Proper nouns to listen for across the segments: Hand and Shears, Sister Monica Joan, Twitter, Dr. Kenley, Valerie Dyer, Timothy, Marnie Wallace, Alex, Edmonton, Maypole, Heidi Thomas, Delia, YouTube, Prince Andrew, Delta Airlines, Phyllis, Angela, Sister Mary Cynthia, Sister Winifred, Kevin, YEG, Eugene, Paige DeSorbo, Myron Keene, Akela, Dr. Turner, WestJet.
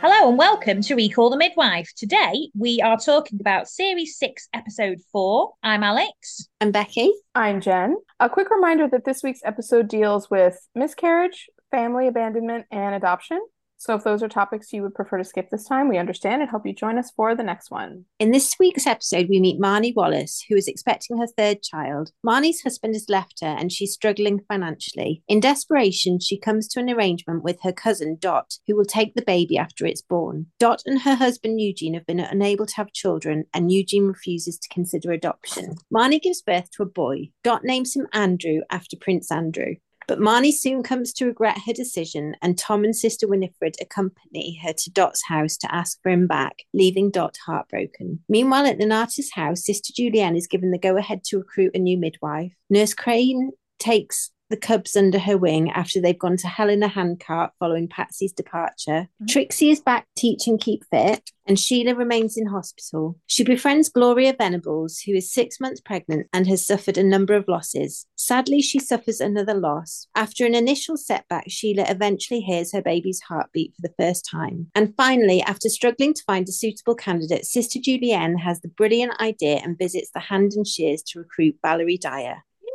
Hello and welcome to Recall the Midwife. Today we are talking about Series 6, Episode 4. I'm Alex. I'm Becky. I'm Jen. A quick reminder that this week's episode deals with miscarriage, family abandonment, and adoption. So if those are topics you would prefer to skip this time, we understand and hope you join us for the next one. In this week's episode, we meet Marnie Wallace, who is expecting her third child. Marnie's husband has left her and she's struggling financially. In desperation, she comes to an arrangement with her cousin, Dot, who will take the baby after it's born. Dot and her husband, Eugene, have been unable to have children and Eugene refuses to consider adoption. Marnie gives birth to a boy. Dot names him Andrew after Prince Andrew. But Marnie soon comes to regret her decision, and Tom and Sister Winifred accompany her to Dot's house to ask for him back, leaving Dot heartbroken. Meanwhile, at Nonnatus' house, Sister Julienne is given the go-ahead to recruit a new midwife. Nurse Crane takes the cubs under her wing after they've gone to hell in a handcart following Patsy's departure. Mm-hmm. Trixie is back teaching Keep Fit, and Sheila remains in hospital. She befriends Gloria Venables, who is 6 months pregnant and has suffered a number of losses. Sadly, she suffers another loss. After an initial setback, Sheila eventually hears her baby's heartbeat for the first time. And finally, after struggling to find a suitable candidate, Sister Julienne has the brilliant idea and visits the Hand and Shears to recruit Valerie Dyer. Yay!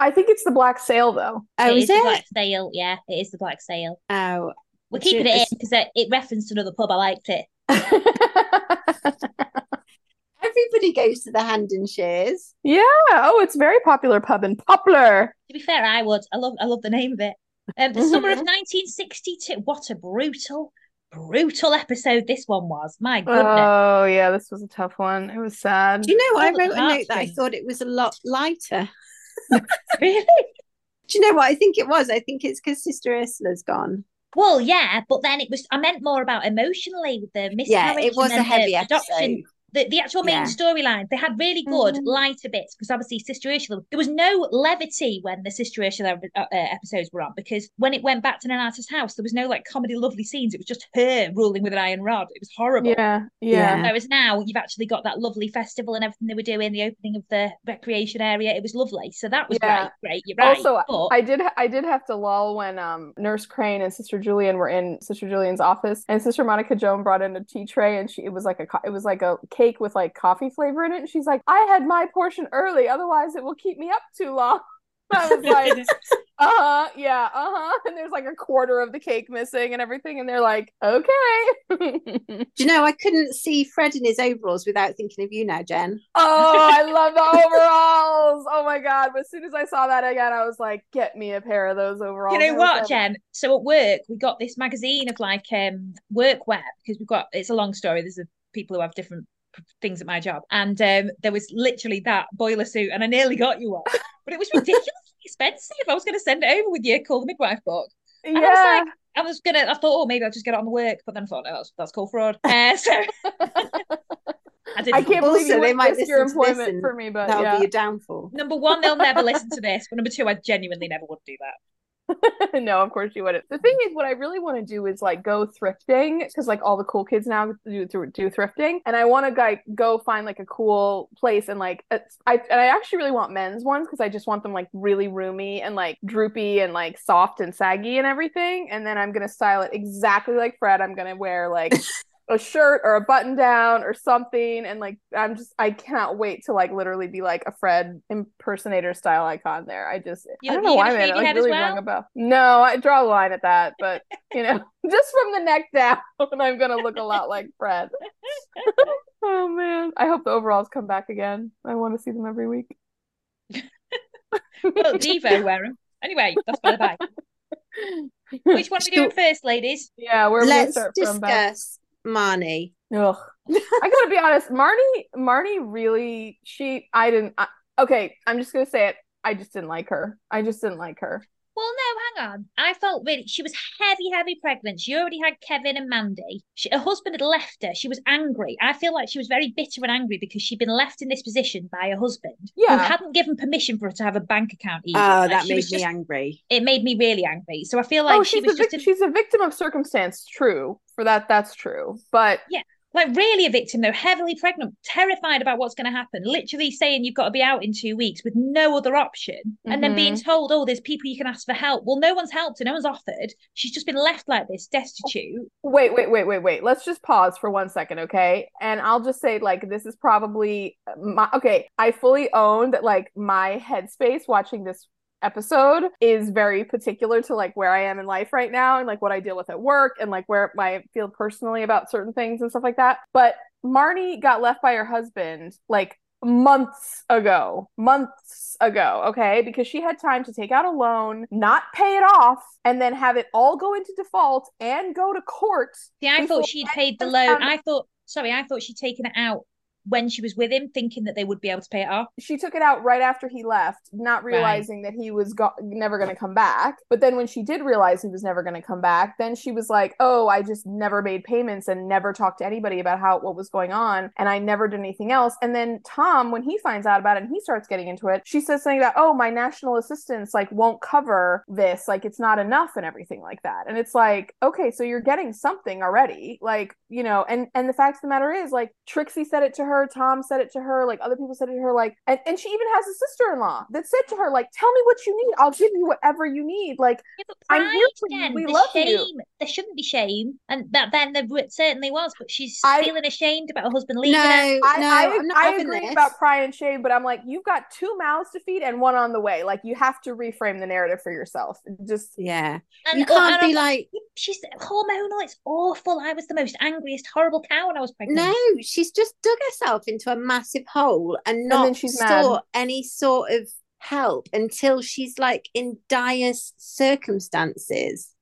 I think it's the Black Sail, though. Oh, is it? The Black Sail, yeah. It is the Black Sail. Oh. We're keeping it in because it referenced another pub. I liked it. Everybody goes to the Hand and Shears. Yeah. Oh, it's a very popular pub in Poplar. To be fair, I would. I love the name of it. The summer of 1962. What a brutal episode this one was. My goodness. Oh yeah, this was a tough one. It was sad. Do you know, I wrote a note that I thought it was a lot lighter. Really? Do you know what I think it was? I think it's because Sister Ursula's gone. Well, yeah, but then it was. I meant more about emotionally with the miscarriage. Yeah, it was a heavy adoption. The actual main storyline. They had really good lighter bits because obviously Sister Ursula. There was no levity when the Sister Ursula episodes were on, because when it went back to Nonnatus' house, there was no like comedy lovely scenes. It was just her ruling with an iron rod. It was horrible. Yeah. Whereas now you've actually got that lovely festival and everything they were doing, the opening of the recreation area. It was lovely. So that was great. You're right. Also, but I did have to lull when Nurse Crane and Sister Julienne were in Sister Julienne's office, and Sister Monica Joan brought in a tea tray, and it was like a cake with like coffee flavor in it, and she's like, I had my portion early, otherwise it will keep me up too long. I was like, and there's like a quarter of the cake missing and everything, and they're like, okay. Do you know, I couldn't see Fred in his overalls without thinking of you now, Jen. Oh, I love the overalls. Oh my god, as soon as I saw that again, I was like, get me a pair of those overalls. You know what, Jen, so at work we got this magazine of like work wear, because we've got, it's a long story, there's people who have different things at my job, and there was literally that boiler suit, and I nearly got you one, but it was ridiculously expensive. I was going to send it over with you, Call the Midwife book, and yeah. I thought, oh, maybe I'll just get it on the work, but then I thought, no, that's called fraud. I can't believe you might risk your employment for me, but that'll be a downfall. Number one, they'll never listen to this, but number two, I genuinely never would do that. No, of course you wouldn't. The thing is, what I really want to do is like go thrifting, because like all the cool kids now do thrifting, and I want to like go find like a cool place, and like I actually really want men's ones, because I just want them like really roomy and like droopy and like soft and saggy and everything, and then I'm gonna style it exactly like Fred. I'm gonna wear like a shirt or a button down or something, and like I cannot wait to like literally be like a Fred impersonator style icon there. I don't know why, man. Like, really wrong about. No, I draw a line at that, but you know, just from the neck down, I'm gonna look a lot like Fred. Oh man, I hope the overalls come back again. I want to see them every week. Well, Devo wear them anyway. That's by the by. Which one are we doing first, ladies? Yeah, we're gonna start from back. Marnie. Ugh. I gotta be honest, Marnie really, I'm just gonna say it, I just didn't like her. Well, no, hang on. I felt really, she was heavy pregnant. She already had Kevin and Mandy. Her husband had left her. She was angry. I feel like she was very bitter and angry because she'd been left in this position by her husband, who hadn't given permission for her to have a bank account either. Oh, like, that made me angry. It made me really angry. So I feel like she's a victim of circumstance, true. For that's true. But yeah. Like really a victim though, heavily pregnant, terrified about what's going to happen, literally saying you've got to be out in 2 weeks with no other option, and then being told, oh, there's people you can ask for help. Well, no one's helped and no one's offered. She's just been left like this, destitute. Wait. Let's just pause for 1 second, okay? And I'll just say, like, this is probably I fully own that, like, my headspace watching this episode is very particular to like where I am in life right now and like what I deal with at work and like where I feel personally about certain things and stuff like that. But Marnie got left by her husband like months ago, okay? Because she had time to take out a loan, not pay it off, and then have it all go into default and go to court. Yeah, I thought she'd paid the loan. I thought she'd taken it out when she was with him, thinking that they would be able to pay it off. She took it out right after he left, not realizing that he was never going to come back. But then when she did realize he was never going to come back, then she was like, oh, I just never made payments and never talked to anybody about what was going on, and I never did anything else. And then Tom, when he finds out about it and he starts getting into it, she says something about, oh, my national assistance like won't cover this, like it's not enough and everything like that. And it's like, okay, so you're getting something already, like, you know, and the fact of the matter is, like, Trixie said it to her, Tom said it to her, like other people said it to her, like, and she even has a sister-in-law that said to her, like, tell me what you need, I'll give you whatever you need, like, yeah, pride, I'm here for you, we love you. There shouldn't be shame, and that then there certainly was, but she's feeling ashamed about her husband leaving her. I agree about pride and shame, but I'm like, you've got 2 mouths to feed and one on the way, like, you have to reframe the narrative for yourself. Just you can't be like, she's hormonal, it's awful, I was the most angriest horrible cow when I was pregnant. No, she's just dug herself into a massive hole and not sought any sort of help until she's like in dire circumstances.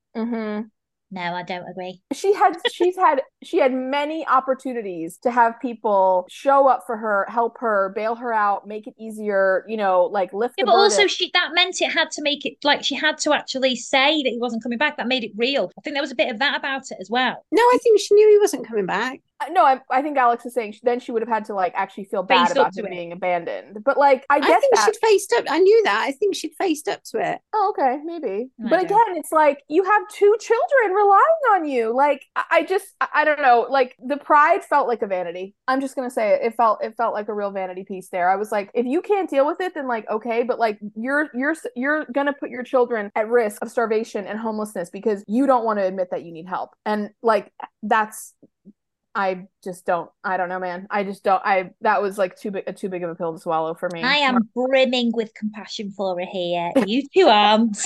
No, I don't agree. She had many opportunities to have people show up for her, help her, bail her out, make it easier, you know, like lift the burden. But also that meant it had to make it, like, she had to actually say that he wasn't coming back. That made it real. I think there was a bit of that about it as well. No, I think she knew he wasn't coming back. No, I think Alex is saying then she would have had to like actually feel bad about him being abandoned. But like, I think she'd faced up. I knew that. I think she'd faced up to it. Oh, okay, maybe. But again, it's like you have 2 children relying on you. Like, I don't know. Like, the pride felt like a vanity. I'm just gonna say it. It felt like a real vanity piece there. I was like, if you can't deal with it, then like, okay, but like you're gonna put your children at risk of starvation and homelessness because you don't want to admit that you need help. And like, that's. I just don't. I don't know, man. I just don't. That was like too big of a pill to swallow for me. I am brimming with compassion for her here. You two aren't.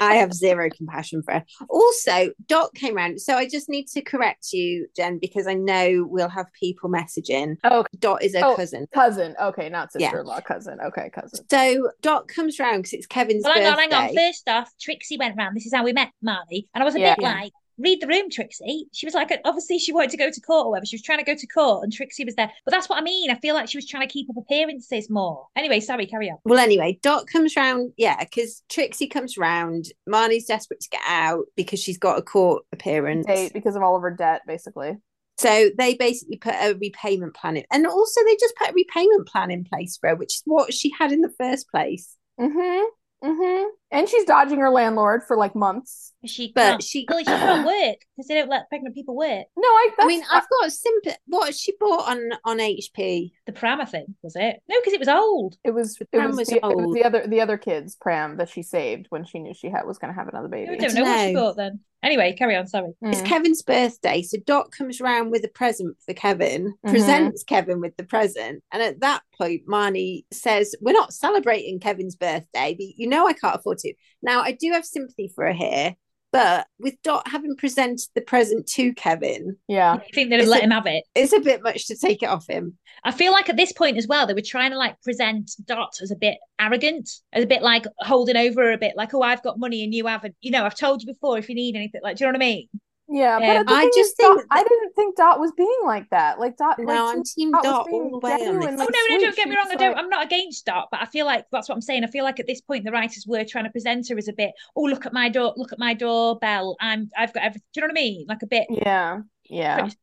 I have zero compassion for her. Also, Dot came round. So I just need to correct you, Jen, because I know we'll have people messaging. Oh, Dot is her cousin. Cousin. Okay, not sister-in-law. Yeah. Cousin. Okay, cousin. So Dot comes round because it's Kevin's birthday. Hang on. First off, Trixie went round. This is how we met Marnie. And I was a bit like, read the room, Trixie. She was like, obviously she wanted to go to court or whatever. She was trying to go to court and Trixie was there. But that's what I mean. I feel like she was trying to keep up appearances more. Anyway, sorry, carry on. Well, anyway, Dot comes round, because Trixie comes round. Marnie's desperate to get out because she's got a court appearance. Because of all of her debt, basically. So they basically put a repayment plan in. And also they just put a repayment plan in place for her, which is what she had in the first place. Mm-hmm. Mm-hmm. And she's dodging her landlord for like months. She can't work because they don't let pregnant people work. No, I've got a simple. What she bought on HP? The pram, I think, was it? No, because it was old. It was old. It was the other kid's pram that she saved when she knew she was going to have another baby. I don't know what she bought then. Anyway, carry on. Sorry. Mm. It's Kevin's birthday, so Dot comes round with a present for Kevin, presents Kevin with the present, and at that point, Marnie says, "We're not celebrating Kevin's birthday, but you know I can't afford to." Now, I do have sympathy for her here, but with Dot having presented the present to Kevin, I think they'd have let him have it. It's a bit much to take it off him. I feel like at this point as well, they were trying to like present Dot as a bit arrogant, as a bit like holding over, a bit like, "Oh, I've got money and you haven't. You know, I've told you before if you need anything." Like, do you know what I mean? Yeah, but I just think I didn't think Dot was being like that. Like Dot, no, I'm team Dot all the way. Oh no, don't get me wrong. I'm not against Dot, but I feel like that's what I'm saying. I feel like at this point the writers were trying to present her as a bit, "Oh, look at my doorbell. I've got everything." Do you know what I mean? Like a bit. Yeah.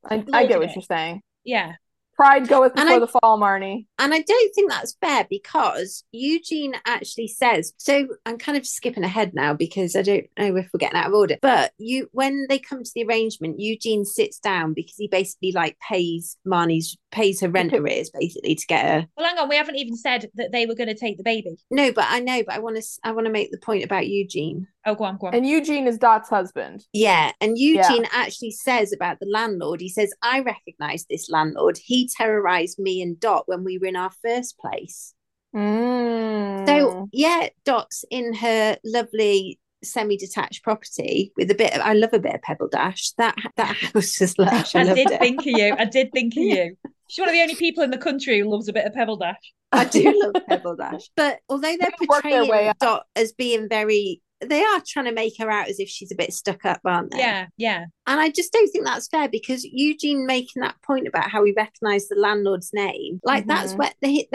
I get what you're saying. Yeah. Pride goeth before the fall, Marnie. And I don't think that's fair because Eugene actually says, so I'm kind of skipping ahead now because I don't know if we're getting out of order. But when they come to the arrangement, Eugene sits down because he basically like pays her rent arrears basically to get her. Well, hang on, we haven't even said that they were going to take the baby. No, but I know, but I want to make the point about Eugene. Oh, go on. And Eugene is Dot's husband. Yeah, and Eugene actually says about the landlord, he says, "I recognise this landlord. He terrorised me and Dot when we were in our first place." Mm. So, yeah, Dot's in her lovely semi-detached property with a bit of, I love a bit of pebble dash. That house is lush. I did think of you. She's one of the only people in the country who loves a bit of pebble dash. I do love pebble dash. But although they're portraying Dot as being very... They are trying to make her out as if she's a bit stuck up, aren't they? Yeah. And I just don't think that's fair because Eugene making that point about how he recognised the landlord's name, like that's where they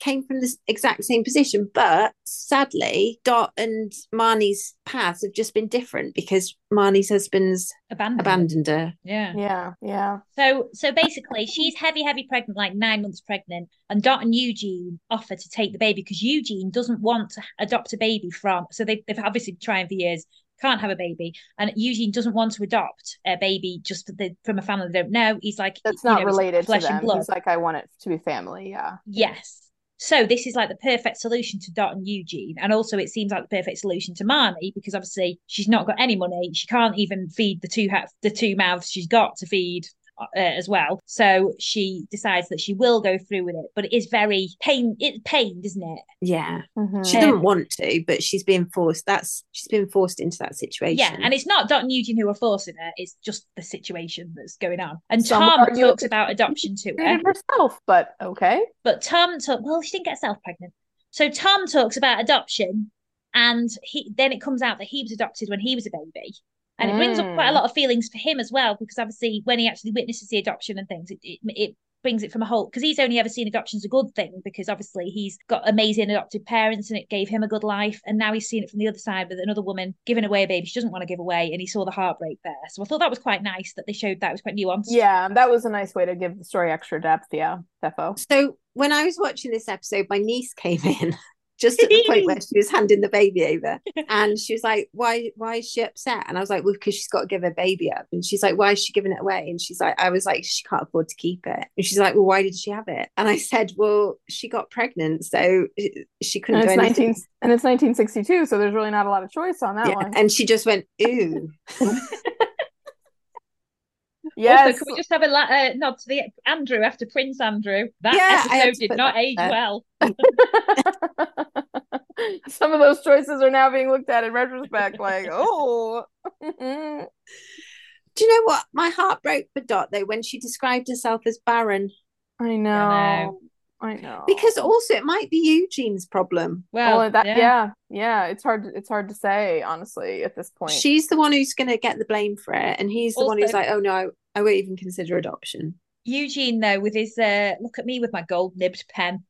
came from the exact same position. But sadly, Dot and Marnie's paths have just been different because Marnie's husband's abandoned her. Yeah. So basically, she's heavy pregnant, like 9 months pregnant, and Dot and Eugene offer to take the baby because Eugene doesn't want to adopt a baby from. So they've obviously been trying for years. Can't have a baby, and Eugene doesn't want to adopt a baby just from a family they don't know. He's like, that's not related to them. He's like, I want it to be family. Yes. So this is like the perfect solution to Dot and Eugene, and also it seems like the perfect solution to Marnie because obviously she's not got any money. She can't even feed the two mouths she's got to feed. As well, so she decides that she will go through with it, but it is very pain, isn't it? She doesn't want to, but she's been forced into that situation, and it's not Dot and Eugene who are forcing her, it's just the situation that's going on. And Tom talks about adoption to her herself, but Tom she didn't get herself pregnant, so Tom talks about adoption, and then it comes out that he was adopted when he was a baby. And it brings up quite a lot of feelings for him as well, because obviously when he actually witnesses the adoption and things, it brings it from a whole... Because he's only ever seen adoption as a good thing, because obviously he's got amazing adopted parents and it gave him a good life. And now he's seen it from the other side with another woman giving away a baby she doesn't want to give away. And he saw the heartbreak there. So I thought that was quite nice that they showed that. It was quite nuanced. Yeah, that was a nice way to give the story extra depth. Yeah, defo. So when I was watching this episode, my niece came in. Just at the point where she was handing the baby over, and she was like, why is she upset? And I was like, well, because she's got to give her baby up. And she's like, why is she giving it away? And she's like, I was like, she can't afford to keep it. And she's like, well, why did she have it? And I said, well, she got pregnant, so she couldn't do anything. And it's 1962, so there's really not a lot of choice on that one. And she just went, ooh. Yes. Also, can we just have a nod to the Andrew after Prince Andrew? That episode did not age well. Some of those choices are now being looked at in retrospect, like, oh. Do you know what? My heart broke for Dot, though, when she described herself as barren. I know. Because also it might be Eugene's problem. It's hard to say, honestly, at this point. She's the one who's going to get the blame for it, and he's the one who's like, oh no, I won't even consider adoption. Eugene, though, with his look at me with my gold-nibbed pen.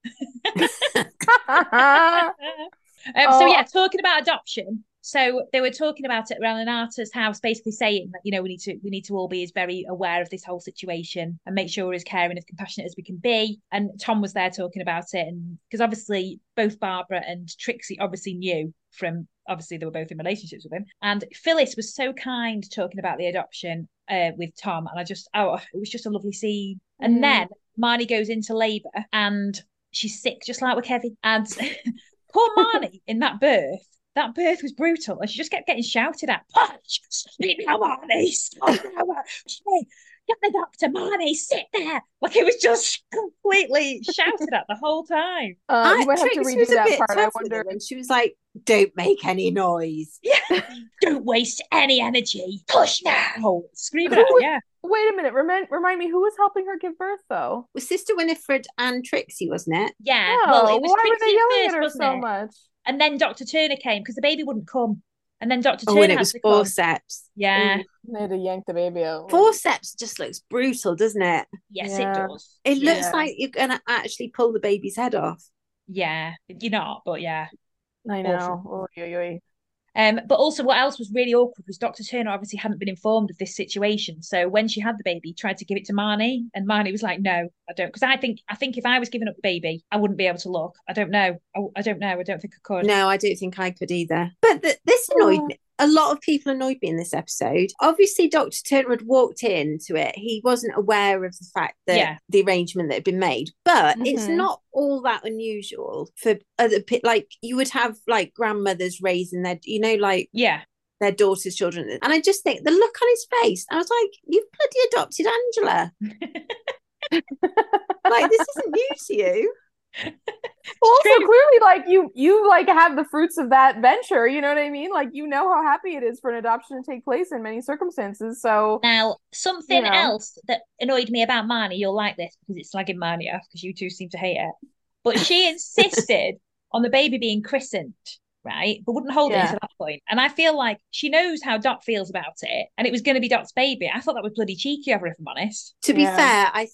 Talking about adoption. So they were talking about it around Nonnatus' house, basically saying that, you know, we need to all be very aware of this whole situation and make sure we're as caring and as compassionate as we can be. And Tom was there talking about it, and because obviously both Barbara and Trixie obviously knew from, obviously they were both in relationships with him. And Phyllis was so kind talking about the adoption with Tom, and it was just a lovely scene. And then Marnie goes into labour and she's sick, just like with Kevin. And poor Marnie in that birth. That birth was brutal, and she just kept getting shouted at. Punch! Sleep now, Marnie! Stop now! Get the doctor, Marnie! Sit there! Like, it was just completely shouted at the whole time. You might have to redo that part, I wonder. And she was like, don't make any noise. Yeah. Don't waste any energy. Push now! Scream at her, yeah. Wait a minute. Remind me, who was helping her give birth, though? It was Sister Winifred and Trixie, wasn't it? Yeah. No, well, it was why were they yelling at her so much? And then Dr. Turner came because the baby wouldn't come. And then Dr. Turner had to come. Oh, and it was forceps. Yeah. They had to yank the baby out. Forceps just looks brutal, doesn't it? Yes, it does. It looks like you're going to actually pull the baby's head off. Yeah, you're not, but yeah. I know. Oh, but also what else was really awkward was Dr. Turner obviously hadn't been informed of this situation. So when she had the baby, tried to give it to Marnie, and Marnie was like, no, I don't. Because I think if I was giving up the baby, I wouldn't be able to look. I don't know. I don't know. I don't think I could. No, I don't think I could either. But this annoyed me. A lot of people annoyed me in this episode. Obviously, Dr. Turner had walked into it. He wasn't aware of the fact that the arrangement that had been made. But it's not all that unusual for other people. Like, you would have, like, grandmothers raising their, you know, like... Yeah. Their daughter's children. And I just think, the look on his face, I was like, you've bloody adopted Angela. Like, this isn't new to you. Also, clearly, like, you like have the fruits of that venture, you know what I mean? Like, you know how happy it is for an adoption to take place in many circumstances. So now, something else that annoyed me about Marnie, you'll like this because it's slagging Marnie off because you two seem to hate it, but she insisted on the baby being christened, right, but wouldn't hold it until that point. And I feel like she knows how Dot feels about it, and it was going to be Dot's baby. I thought that was bloody cheeky of her, if I'm honest. To be fair, I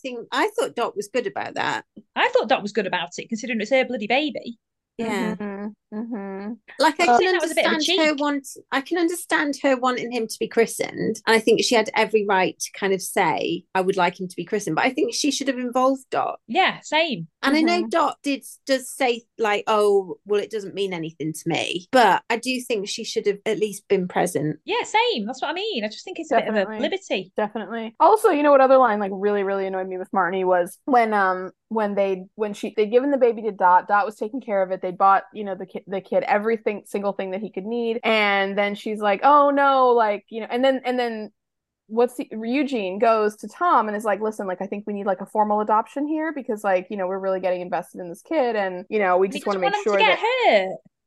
thought Dot was good about that. I thought Dot was good about it, considering it's her bloody baby. Yeah. Mm-hmm. Mm-hmm. Like, I can understand her wanting him to be christened, and I think she had every right to kind of say, I would like him to be christened, but I think she should have involved Dot. Yeah, same. And I know Dot does say, like, oh, well, it doesn't mean anything to me, but I do think she should have at least been present. Yeah, same. That's what I mean. I just think it's a bit of a liberty. Definitely. Also, you know what other line, like, really, really annoyed me with Marnie was when they'd given the baby to Dot. Dot was taking care of it. They bought, you know, the kid everything, single thing that he could need, and then she's like, oh no, like, you know, and then Eugene goes to Tom and is like, listen, like, I think we need, like, a formal adoption here because, like, you know, we're really getting invested in this kid, and, you know, we just want to make sure that.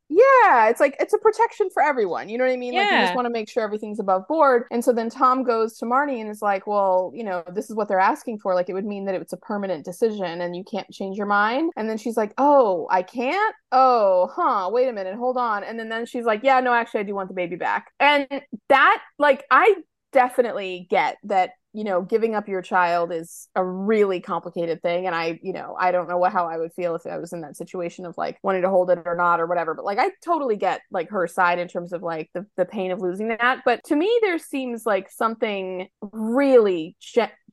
Yeah, it's like, it's a protection for everyone, you know what I mean? Yeah. Like, you just want to make sure everything's above board. And so then Tom goes to Marnie and is like, well, you know, this is what they're asking for, like, it would mean that it's a permanent decision and you can't change your mind. And then she's like, oh, I can't? Oh, huh, wait a minute, hold on. And then she's like, yeah, no, actually, I do want the baby back. And that, like, I definitely get that, you know, giving up your child is a really complicated thing. And I, you know, I don't know how I would feel if I was in that situation of, like, wanting to hold it or not or whatever. But, like, I totally get, like, her side in terms of, like, the pain of losing that. But to me, there seems like something really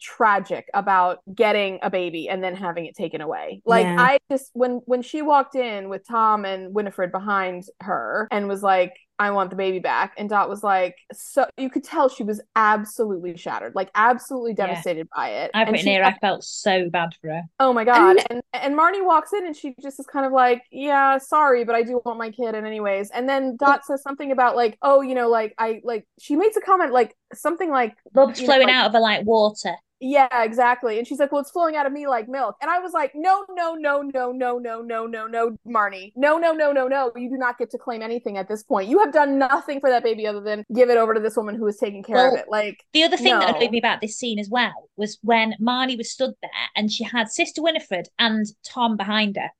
tragic about getting a baby and then having it taken away. Like, yeah. I just, when she walked in with Tom and Winifred behind her and was like, I want the baby back. And Dot was like, so you could tell she was absolutely shattered, like absolutely devastated by it. I've written here, I felt so bad for her. Oh my God. And Marnie walks in and she just is kind of like, yeah, sorry, but I do want my kid in anyways. And then Dot says something about like, oh, you know, like I, like, she makes a comment like something like blood's flowing out of her like water. Yeah, exactly. And she's like, well, it's flowing out of me like milk. And I was like, no, Marnie. No. You do not get to claim anything at this point. You have done nothing for that baby other than give it over to this woman who is taking care of it. Like, the other thing that annoyed me about this scene as well was when Marnie was stood there and she had Sister Winifred and Tom behind her.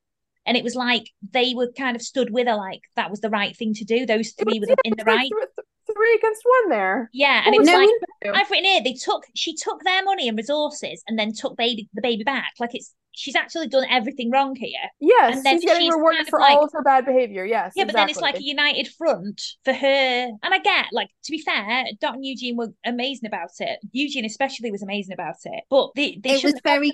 And it was like they were kind of stood with her like that was the right thing to do. Those three were in the right... 3 against 1 there. Yeah, and it was like, I've written here, she took their money and resources and then took the baby back. Like, she's actually done everything wrong here. Yes, and then she's getting rewarded kind of for like, all of her bad behaviour, yes. Yeah, exactly. But then it's like a united front for her. And I get, like, to be fair, Dot and Eugene were amazing about it. Eugene especially was amazing about it. But it was very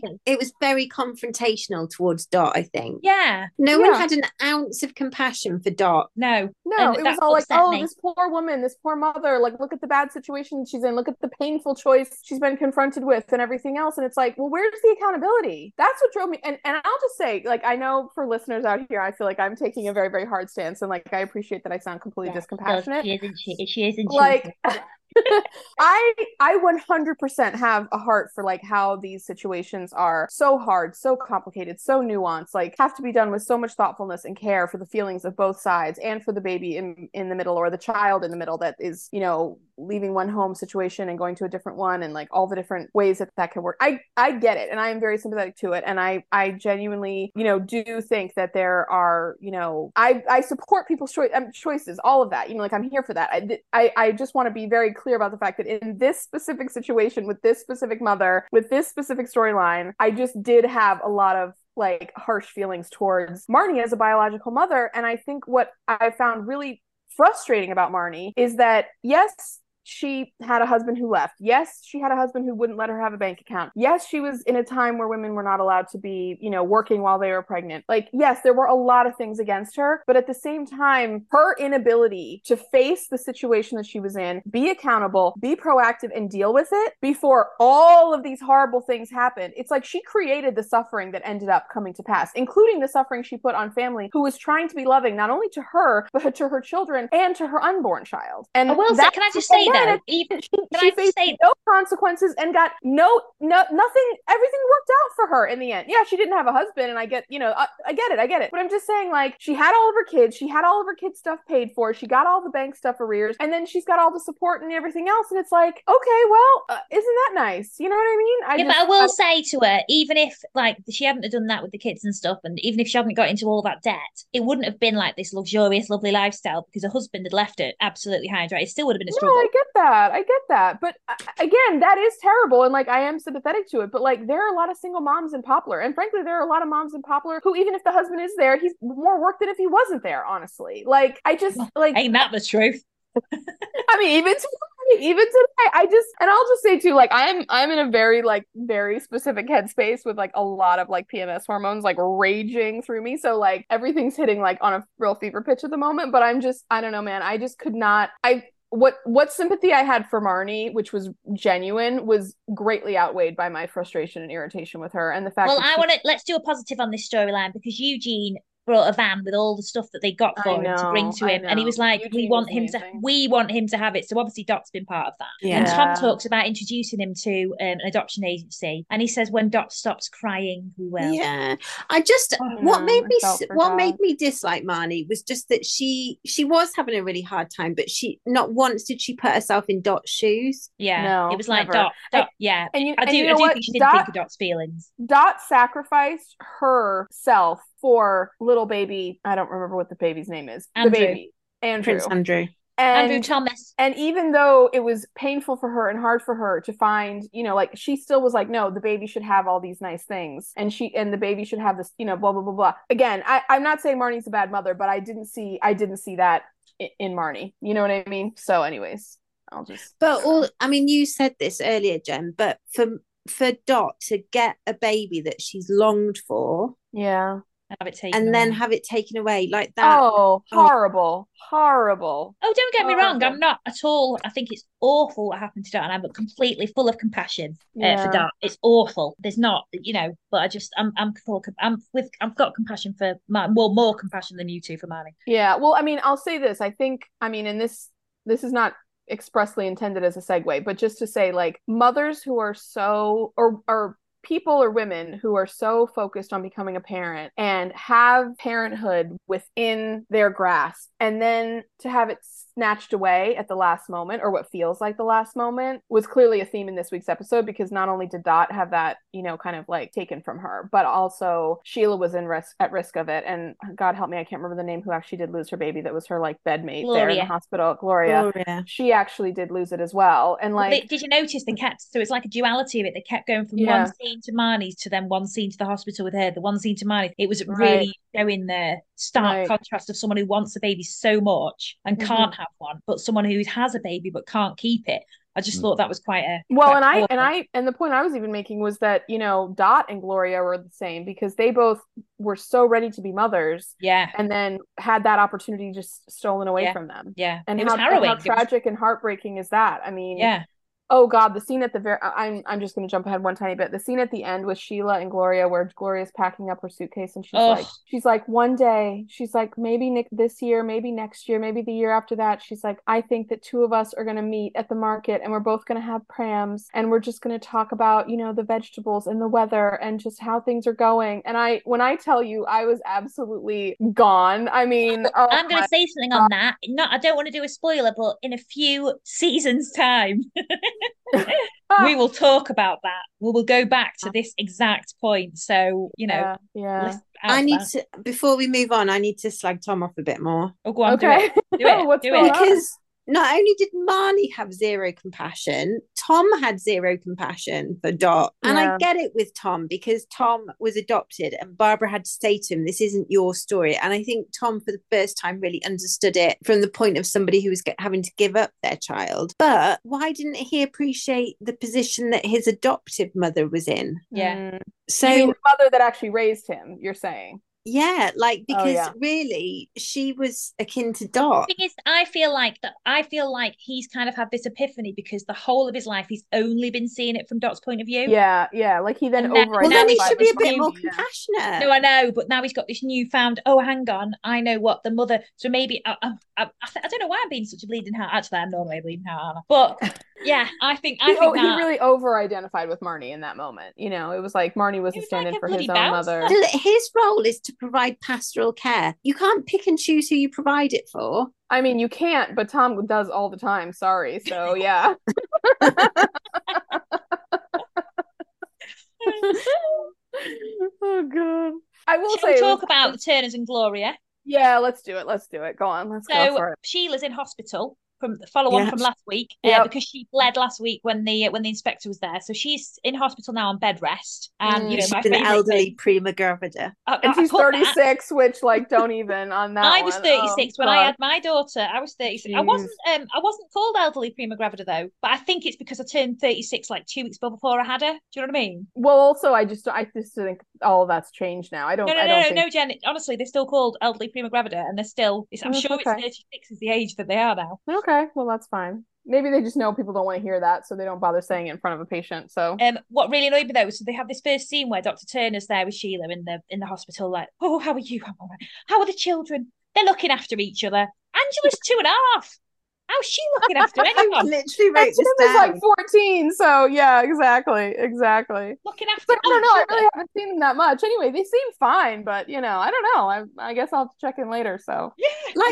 confrontational towards Dot, I think. Yeah. No one had an ounce of compassion for Dot. No, it was all like, this poor woman, this poor mother, like, look at the bad situation she's in, look at the painful choice she's been confronted with and everything else. And it's like, well, where's the accountability? That's what drove me. And I'll just say, like, I know for listeners out here, I feel like I'm taking a very, very hard stance, and like I appreciate that I sound completely discompassionate. She isn't. Like, I 100% have a heart for like how these situations are so hard, so complicated, so nuanced, like have to be done with so much thoughtfulness and care for the feelings of both sides and for the baby in the middle, or the child in the middle that is, you know, leaving one home situation and going to a different one, and like all the different ways that can work. I get it, and I am very sympathetic to it, and I genuinely, you know, do think that there are, you know, I support people's choices, all of that, you know, like I'm here for that. I just want to be very clear about the fact that in this specific situation with this specific mother with this specific storyline, I just did have a lot of like harsh feelings towards Marnie as a biological mother. And I think what I found really frustrating about Marnie is that yes, she had a husband who left. Yes, she had a husband who wouldn't let her have a bank account. Yes, she was in a time where women were not allowed to be, you know, working while they were pregnant. Like, yes, there were a lot of things against her, but at the same time, her inability to face the situation that she was in, be accountable, be proactive, and deal with it before all of these horrible things happened. It's like she created the suffering that ended up coming to pass, including the suffering she put on family who was trying to be loving, not only to her, but to her children and to her unborn child. And can I just say that? She faced no consequences and got nothing. Everything worked out for her in the end. Yeah, she didn't have a husband, and I get it. But I'm just saying, like, she had all of her kids. She had all of her kids' stuff paid for. She got all the bank stuff arrears, and then she's got all the support and everything else. And it's like, okay, well, isn't that nice? You know what I mean? I will say to her, even if like she hadn't done that with the kids and stuff, and even if she hadn't got into all that debt, it wouldn't have been like this luxurious, lovely lifestyle because her husband had left her absolutely hydrated. It still would have been a struggle. I get that. But again, that is terrible. And like, I am sympathetic to it, but like, there are a lot of single moms in Poplar. And frankly, there are a lot of moms in Poplar who, even if the husband is there, he's more work than if he wasn't there, honestly. Like, I just like. Ain't that the truth? I mean, even today, and I'll just say too, like, I'm in a very, like, very specific headspace with, like, a lot of, like, PMS hormones, like, raging through me. So, like, everything's hitting, like, on a real fever pitch at the moment. But I'm just, I don't know, man. I just could not, what sympathy I had for Marnie, which was genuine, was greatly outweighed by my frustration and irritation with her, and the fact. Well, let's do a positive on this storyline, because Eugene brought a van with all the stuff that they got for him to bring to him, and he was like, we want him to have it. So obviously Dot's been part of that. Yeah. And Tom talks about introducing him to an adoption agency, and he says, when Dot stops crying, we will. Yeah, I just what made me dislike Marnie was just that she was having a really hard time, but she not once did she put herself in Dot's shoes. Yeah, no, it was like Dot. Yeah, I do think she didn't think of Dot's feelings. Dot sacrificed herself for little baby, I don't remember what the baby's name is. Andrew. The baby, Andrew. Prince Andrew. Andrew Thomas. And even though it was painful for her and hard for her to find, you know, like, she still was like, no, the baby should have all these nice things. And the baby should have this, you know, blah, blah, blah, blah. Again, I'm not saying Marnie's a bad mother, but I didn't see that in Marnie. You know what I mean? So anyways, I'll just. But you said this earlier, Jen, but for Dot to get a baby that she's longed for. Yeah. have it taken away like that. Horrible. Oh, don't get me wrong, I'm not at all. I think it's awful what happened to Dot, and I'm completely full of compassion for Dot. It's awful. There's not, but I've got compassion for Marnie. Well, more compassion than you two for Marnie. Yeah. Well, I'll say this. I think, and this is not expressly intended as a segue, but just to say, mothers who are so or people or women who are so focused on becoming a parent and have parenthood within their grasp, and then to have it snatched away at the last moment, or what feels like the last moment, was clearly a theme in this week's episode, because not only did Dot have that, taken from her, but also Sheila was at risk of it. And God help me, I can't remember the name who actually did lose her baby. That was her bedmate there in the hospital, Gloria. She actually did lose it as well. And did you notice they kept? So it's like a duality of it. They kept going from one scene to Marnie's, to then one scene to the hospital with her, the one scene to Marnie. It was really showing the stark contrast of someone who wants a baby so much and can't have one, but someone who has a baby but can't keep it. I just thought that was quite a... Well, and the point I was even making was that, Dot and Gloria were the same, because they both were so ready to be mothers. Yeah. And then had that opportunity just stolen away from them. Yeah. And how tragic and heartbreaking is that? Yeah. Oh God, the scene at the very, I'm just going to jump ahead one tiny bit. The scene at the end with Sheila and Gloria, where Gloria's packing up her suitcase, and she's like, one day, she's like, maybe this year, maybe next year, maybe the year after that. She's like, I think that two of us are going to meet at the market, and we're both going to have prams, and we're just going to talk about, the vegetables and the weather and just how things are going. And when I tell you, I was absolutely gone. I'm going to say something on that. I don't want to do a spoiler, but in a few seasons' time, we will talk about that. We will go back to this exact point. So, before we move on, I need to slag Tom off a bit more. Oh, go on. Okay. Do it. Because not only did Marnie have zero compassion, Tom had zero compassion for Dot. And I get it with Tom, because Tom was adopted and Barbara had to say to him, this isn't your story. And I think Tom, for the first time, really understood it from the point of somebody who was having to give up their child. But why didn't he appreciate the position that his adoptive mother was in? Yeah. So, the mother that actually raised him, you're saying? Yeah, really, she was akin to Dot. The thing is, I feel like he's kind of had this epiphany, because the whole of his life he's only been seeing it from Dot's point of view. Yeah. Like he then he should be a bit more compassionate. No, I know, but now he's got this newfound. Oh, hang on, I know what the mother. So maybe I don't know why I'm being such a bleeding heart. Actually, I'm normally a bleeding heart, but. Yeah, I think he really over-identified with Marnie in that moment. It was like Marnie was standing for his own mother. His role is to provide pastoral care. You can't pick and choose who you provide it for. You can't, but Tom does all the time. Sorry. So, yeah. Oh, God. I will say... Shall we talk about the Turners and Gloria? Yeah, let's do it. Go on, go for it. Sheila's in hospital. From the follow-on from last week, because she bled last week when the inspector was there. So she's in hospital now on bed rest, and she's an elderly prima gravida, and she's 36, which don't even on that. I was 36 when I had my daughter. I was 36. Jeez. I wasn't called elderly prima gravida though, but I think it's because I turned 36 2 weeks before I had her. Do you know what I mean? Well, also I just think all of that's changed now. I don't. No, Jen. Honestly, they're still called elderly prima gravida, and they're still. It's 36 is the age that they are now. Okay. Okay, well, that's fine. Maybe they just know people don't want to hear that, so they don't bother saying it in front of a patient. So, what really annoyed me though was they have this first scene where Dr. Turner's there with Sheila in the hospital, oh, how are you? I'm all right. How are the children? They're looking after each other. Angela's 2.5. How's she looking after anyone? Literally right this down. 14, so yeah, exactly. Looking after. But I don't know. I really haven't seen them that much. Anyway, they seem fine, but I don't know. I guess I'll check in later. So yeah,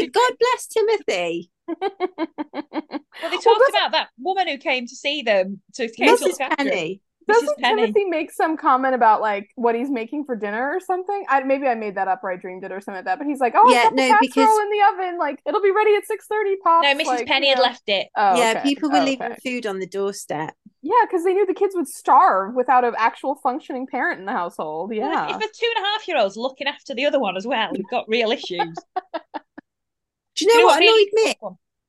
God bless Timothy. Well, they talked about that woman who came to see them. Doesn't Timothy make some comment about what he's making for dinner or something? Maybe I made that up, or I dreamed it or something like that. But he's like, oh, yeah, casserole in the oven. It'll be ready at 6:30. Pops. No, Mrs. Penny had left it. Oh, yeah, okay. People were leaving food on the doorstep. Yeah, because they knew the kids would starve without an actual functioning parent in the household. Yeah, if a 2.5-year-old's looking after the other one as well, we've got real issues. Do you know what annoyed me?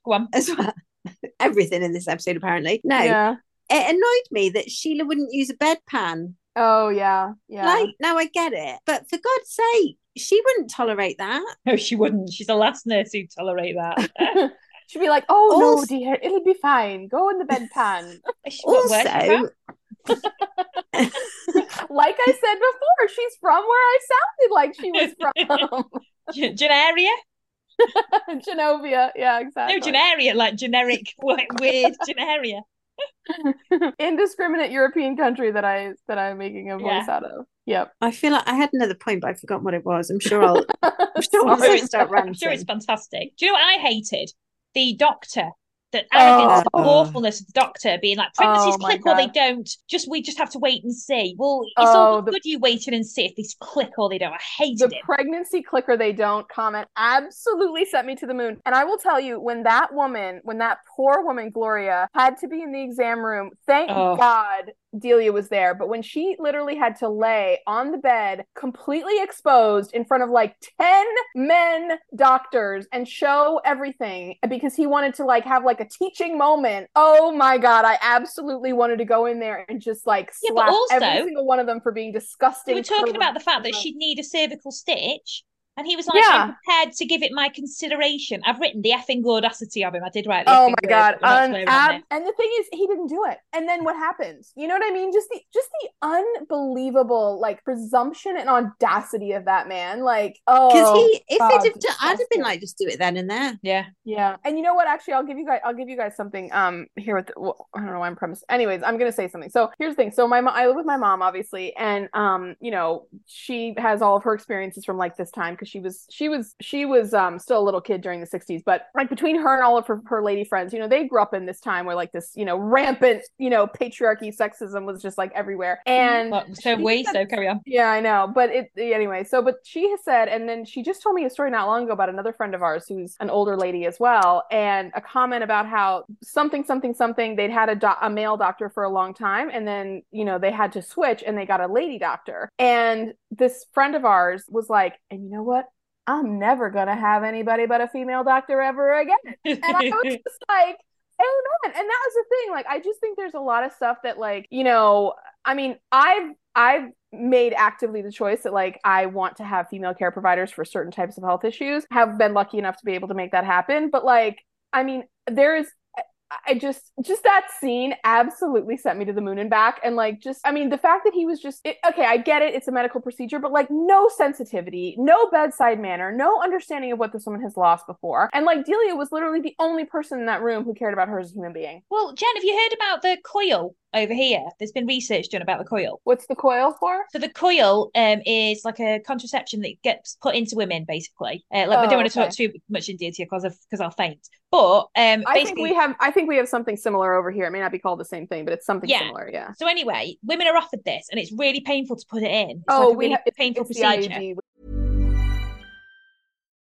Go on. As well, everything in this episode apparently. No. Yeah. It annoyed me that Sheila wouldn't use a bedpan. Oh, yeah. Now I get it. But for God's sake, she wouldn't tolerate that. No, she wouldn't. She's the last nurse who'd tolerate that. She'd be like, oh, also, no, dear, it'll be fine. Go in the bedpan. Also, like I said before, she's from where I sounded like she was from. Genaria? Genovia. Yeah, exactly. No, Genaria, like generic, weird Genaria. Indiscriminate European country that I'm making a voice out of. Yep. I feel like I had another point, but I forgot what it was. I'm sure it's fantastic. Do you know what I hated? The doctor. The arrogance, the awfulness of the doctor being like, pregnancies click or they don't. We just have to wait and see. Well, it's good you waiting and see if these click or they don't. I hated it. The pregnancy click or they don't comment absolutely sent me to the moon. And I will tell you, when that poor woman, Gloria, had to be in the exam room, thank God Delia was there. But when she literally had to lay on the bed, completely exposed in front of like 10 men doctors and show everything because he wanted to have like a teaching moment. Oh my God. I absolutely wanted to go in there and just slap also, every single one of them for being disgusting. We're talking about the fact that she'd need a cervical stitch. And he was like, I'm prepared to give it my consideration. I've written the effing audacity of him. I did write the effing God. And the thing is, he didn't do it. And then what happens? You know what I mean? Just the unbelievable, presumption and audacity of that man. I'd have been like, just do it then and there. Yeah. Yeah. And you know what? Actually, I'll give you guys something here with, I don't know why I'm premised. Anyways, I'm going to say something. So here's the thing. So I live with my mom, obviously. And, she has all of her experiences from this time, because she was still a little kid during the 60s, but between her and all of her lady friends, they grew up in this time where this rampant patriarchy, sexism was just everywhere. And carry on. Yeah, I know, but but she has said, and then she just told me a story not long ago about another friend of ours who's an older lady as well, and a comment about how something they'd had a male doctor for a long time, and then they had to switch and they got a lady doctor, and this friend of ours was like, and you know what? I'm never going to have anybody but a female doctor ever again. And I was just like, amen. And that was the thing. I just think there's a lot of stuff that I've made actively the choice that I want to have female care providers for certain types of health issues, have been lucky enough to be able to make that happen. But there is, I just that scene absolutely sent me to the moon and back. And the fact that he was I get it. It's a medical procedure, but no sensitivity, no bedside manner, no understanding of what this woman has lost before. And Delia was literally the only person in that room who cared about her as a human being. Well, Jen, have you heard about the coil? Over here, there's been research done about the coil. What's the coil for? So the coil is a contraception that gets put into women, basically. We don't want to talk too much in detail because I'll faint. But I think we have something similar over here. It may not be called the same thing, but it's something similar. Yeah. So anyway, women are offered this, and it's really painful to put it in. It's painful procedure.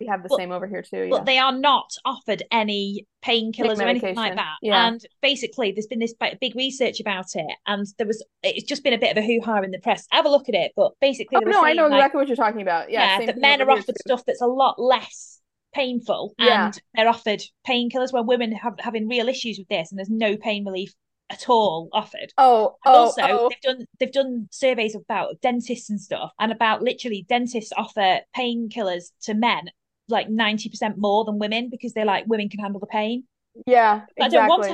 We have the same over here too, yeah. But they are not offered any painkillers or anything like that. Yeah. And basically, there's been this big research about it, and it's just been a bit of a hoo-ha in the press. Have a look at it, but basically, I know exactly what you're talking about. Yeah, that men are offered stuff that's a lot less painful, and they're offered painkillers when women have having real issues with this, and there's no pain relief at all offered. They've done surveys about dentists and stuff, and about literally dentists offer painkillers to men 90% more than women, because they're women can handle the pain. Yeah, exactly. I don't want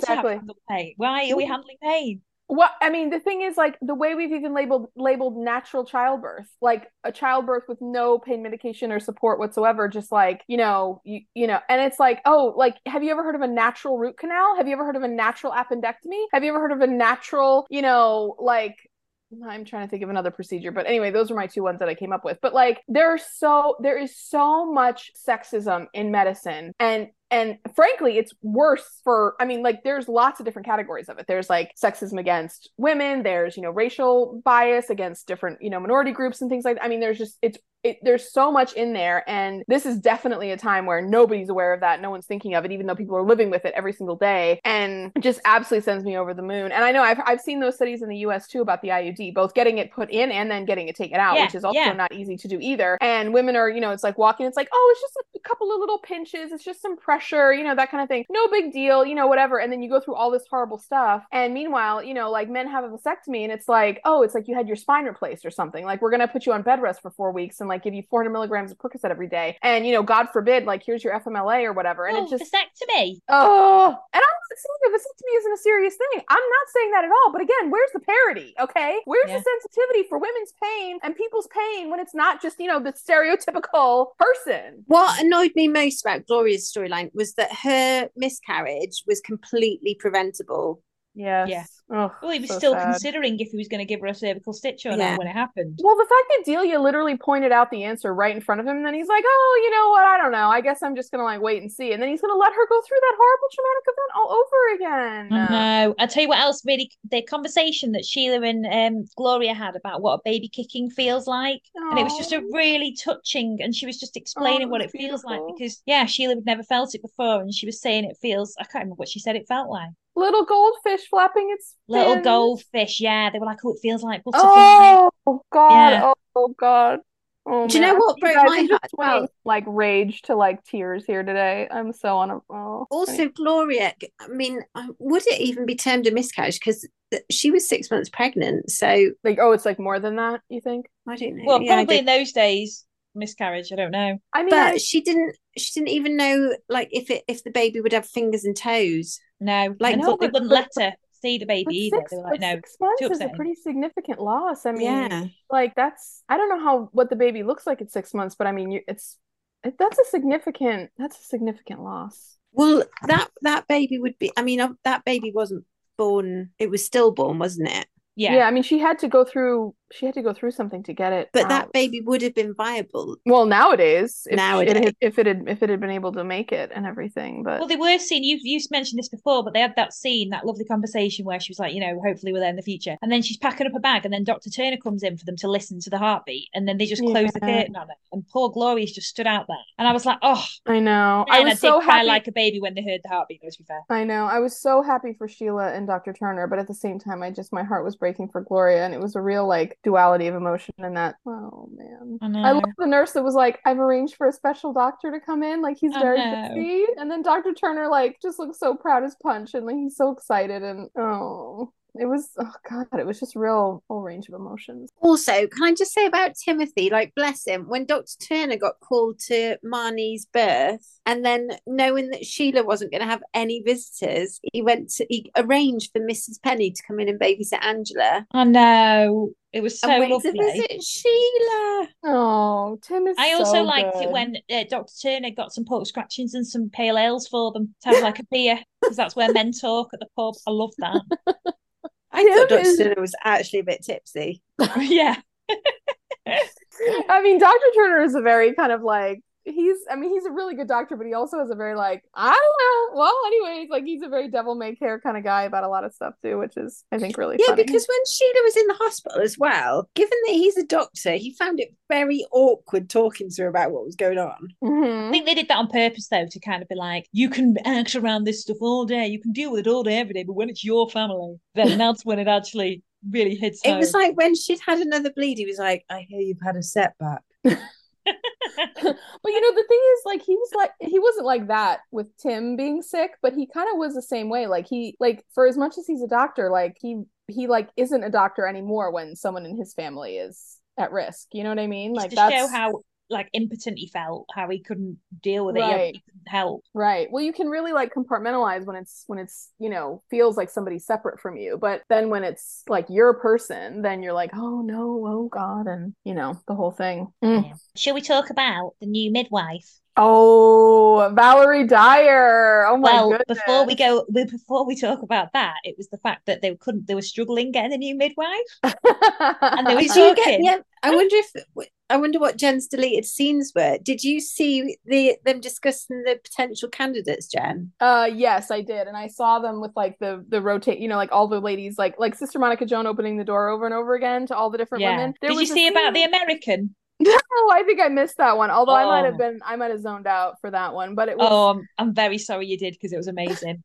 to handle pain. Why are we handling pain? Well, I mean, the thing is, like, the way we've even labeled natural childbirth, like a childbirth with no pain medication or support whatsoever, just like, you know, and it's like, oh, like, have you ever heard of a natural root canal? Have you ever heard of a natural appendectomy? Have you ever heard of a natural, you know, like, I'm trying to think of another procedure, but anyway, those are my two ones that I came up with. But like, there is so much sexism in medicine, and frankly, it's worse for, I mean, like, there's lots of different categories of it. There's like sexism against women. There's, you know, racial bias against different, you know, minority groups and things like that. I mean, there's just, there's so much in there. And this is definitely a time where nobody's aware of that. No one's thinking of it, even though people are living with it every single day. And it just absolutely sends me over the moon. And I know I've seen those studies in the US too about the IUD, both getting it put in and then getting it taken out, which is also not easy to do either. And women are, you know, it's like walking, it's like, oh, it's just a couple of little pinches. It's just some pressure, you know, that kind of thing. No big deal, you know, whatever. And then you go through all this horrible stuff. And meanwhile, you know, like, men have a vasectomy and it's like, oh, it's like you had your spine replaced or something. Like, we're going to put you on bed rest for 4 weeks and like give you 400 milligrams of Percocet every day. And, you know, God forbid, like, here's your FMLA or whatever. And it's just vasectomy. Oh, and I'm not saying that vasectomy isn't a serious thing. I'm not saying that at all. But again, where's the parity? Okay. Where's the sensitivity for women's pain and people's pain when it's not just, you know, the stereotypical person? What annoyed me most about Gloria's storyline was that her miscarriage was completely preventable. Yes. Oh, well, he was so still sad. Considering if he was going to give her a cervical stitch or not when it happened. Well, the fact that Delia literally pointed out the answer right in front of him, and then he's like, oh, you know what? I don't know. I guess I'm just going to like wait and see. And then he's going to let her go through that horrible traumatic event all over again. I know. I'll tell you what else really, the conversation that Sheila and Gloria had about what a baby kicking feels like. Aww. And it was just a really touching, and she was just explaining what it feels like because, Sheila had never felt it before. And she was saying it feels, I can't remember what she said it felt like. Little goldfish flapping its fins. Little goldfish, they were like, oh, it feels like butterfly. Oh, God, oh, God. Oh, do you know what broke my heart? Well, like rage to like tears here today. I'm so on a... Also, Gloria, I mean, would it even be termed a miscarriage? Because she was 6 months pregnant, so... Like, oh, it's like more than that, you think? I don't know. Well, probably in those days... miscarriage, I don't know. I mean, but she didn't even know like if the baby would have fingers and toes. No, like no, they wouldn't let her see the baby either. They were like, no, 6 months is a pretty significant loss. I mean, like that's, I don't know what the baby looks like at 6 months, but I mean, that's a significant loss. Well, that baby would be. I mean, that baby wasn't born. It was stillborn, wasn't it? Yeah, I mean, she had to go through something to get it. But out. That baby would have been viable. Well, nowadays, if it had been able to make it and everything. But well, they were seeing, you mentioned this before, but they had that scene, that lovely conversation where she was like, you know, hopefully we're there in the future. And then she's packing up a bag and then Dr. Turner comes in for them to listen to the heartbeat. And then they just close the curtain on it. And poor Gloria's just stood out there. And I was like, oh. I know. And I was so happy. I did cry like a baby when they heard the heartbeat, though, to be fair. I know. I was so happy for Sheila and Dr. Turner. But at the same time, my heart was breaking for Gloria. And it was a real like duality of emotion in that. Oh man, oh, no. I love the nurse that was like, I've arranged for a special doctor to come in, like he's very busy. And then Dr. Turner like just looks so proud as punch and like he's so excited, and it was just real whole range of emotions. Also, can I just say about Timothy, like bless him, when Dr. Turner got called to Marnie's birth and then knowing that Sheila wasn't going to have any visitors, he arranged for Mrs. Penny to come in and babysit Angela. I know. It was so lovely. To visit Sheila. Oh, Tim is I also so liked good. It when Dr. Turner got some pork scratchings and some pale ales for them to have like a beer, because that's where men talk at the pub. I love that. I thought Dr. Turner was actually a bit tipsy. Yeah. I mean, Dr. Turner is a very kind of like, he's a really good doctor, but he also has a very like, I don't know. Well, anyways, like he's a very devil may care kind of guy about a lot of stuff too, which is, I think, really funny. Yeah, because when Sheila was in the hospital as well, given that he's a doctor, he found it very awkward talking to her about what was going on. Mm-hmm. I think they did that on purpose though, to kind of be like, you can act around this stuff all day, you can deal with it all day every day, but when it's your family, then that's when it actually really hits home. It was like when she'd had another bleed, he was like, I hear you've had a setback. But you know, the thing is, like he wasn't like that with Tim being sick, but he kind of was the same way. Like he, like for as much as he's a doctor, like he like isn't a doctor anymore when someone in his family is at risk. You know what I mean? Like that's to show how like impotent he felt, how he couldn't deal with it, right. He couldn't help. Right. Well, you can really like compartmentalize when it's you know, feels like somebody separate from you, but then when it's like your person, then you're like, oh no, oh god, and you know, the whole thing. Yeah. Shall we talk about the new midwife? Oh, Valerie Dyer. Oh my goodness. Well, before we talk about that, it was the fact that they were struggling getting a new midwife. And they were talking. Yeah, I wonder what Jen's deleted scenes were. Did you see them discussing the potential candidates, Jen? Yes, I did. And I saw them with like the rotate, you know, like all the ladies, like Sister Monica Joan opening the door over and over again to all the different women. Did you see about the American? No, I think I missed that one. Although I might have zoned out for that one. But it was. Oh, I'm very sorry you did, because it was amazing.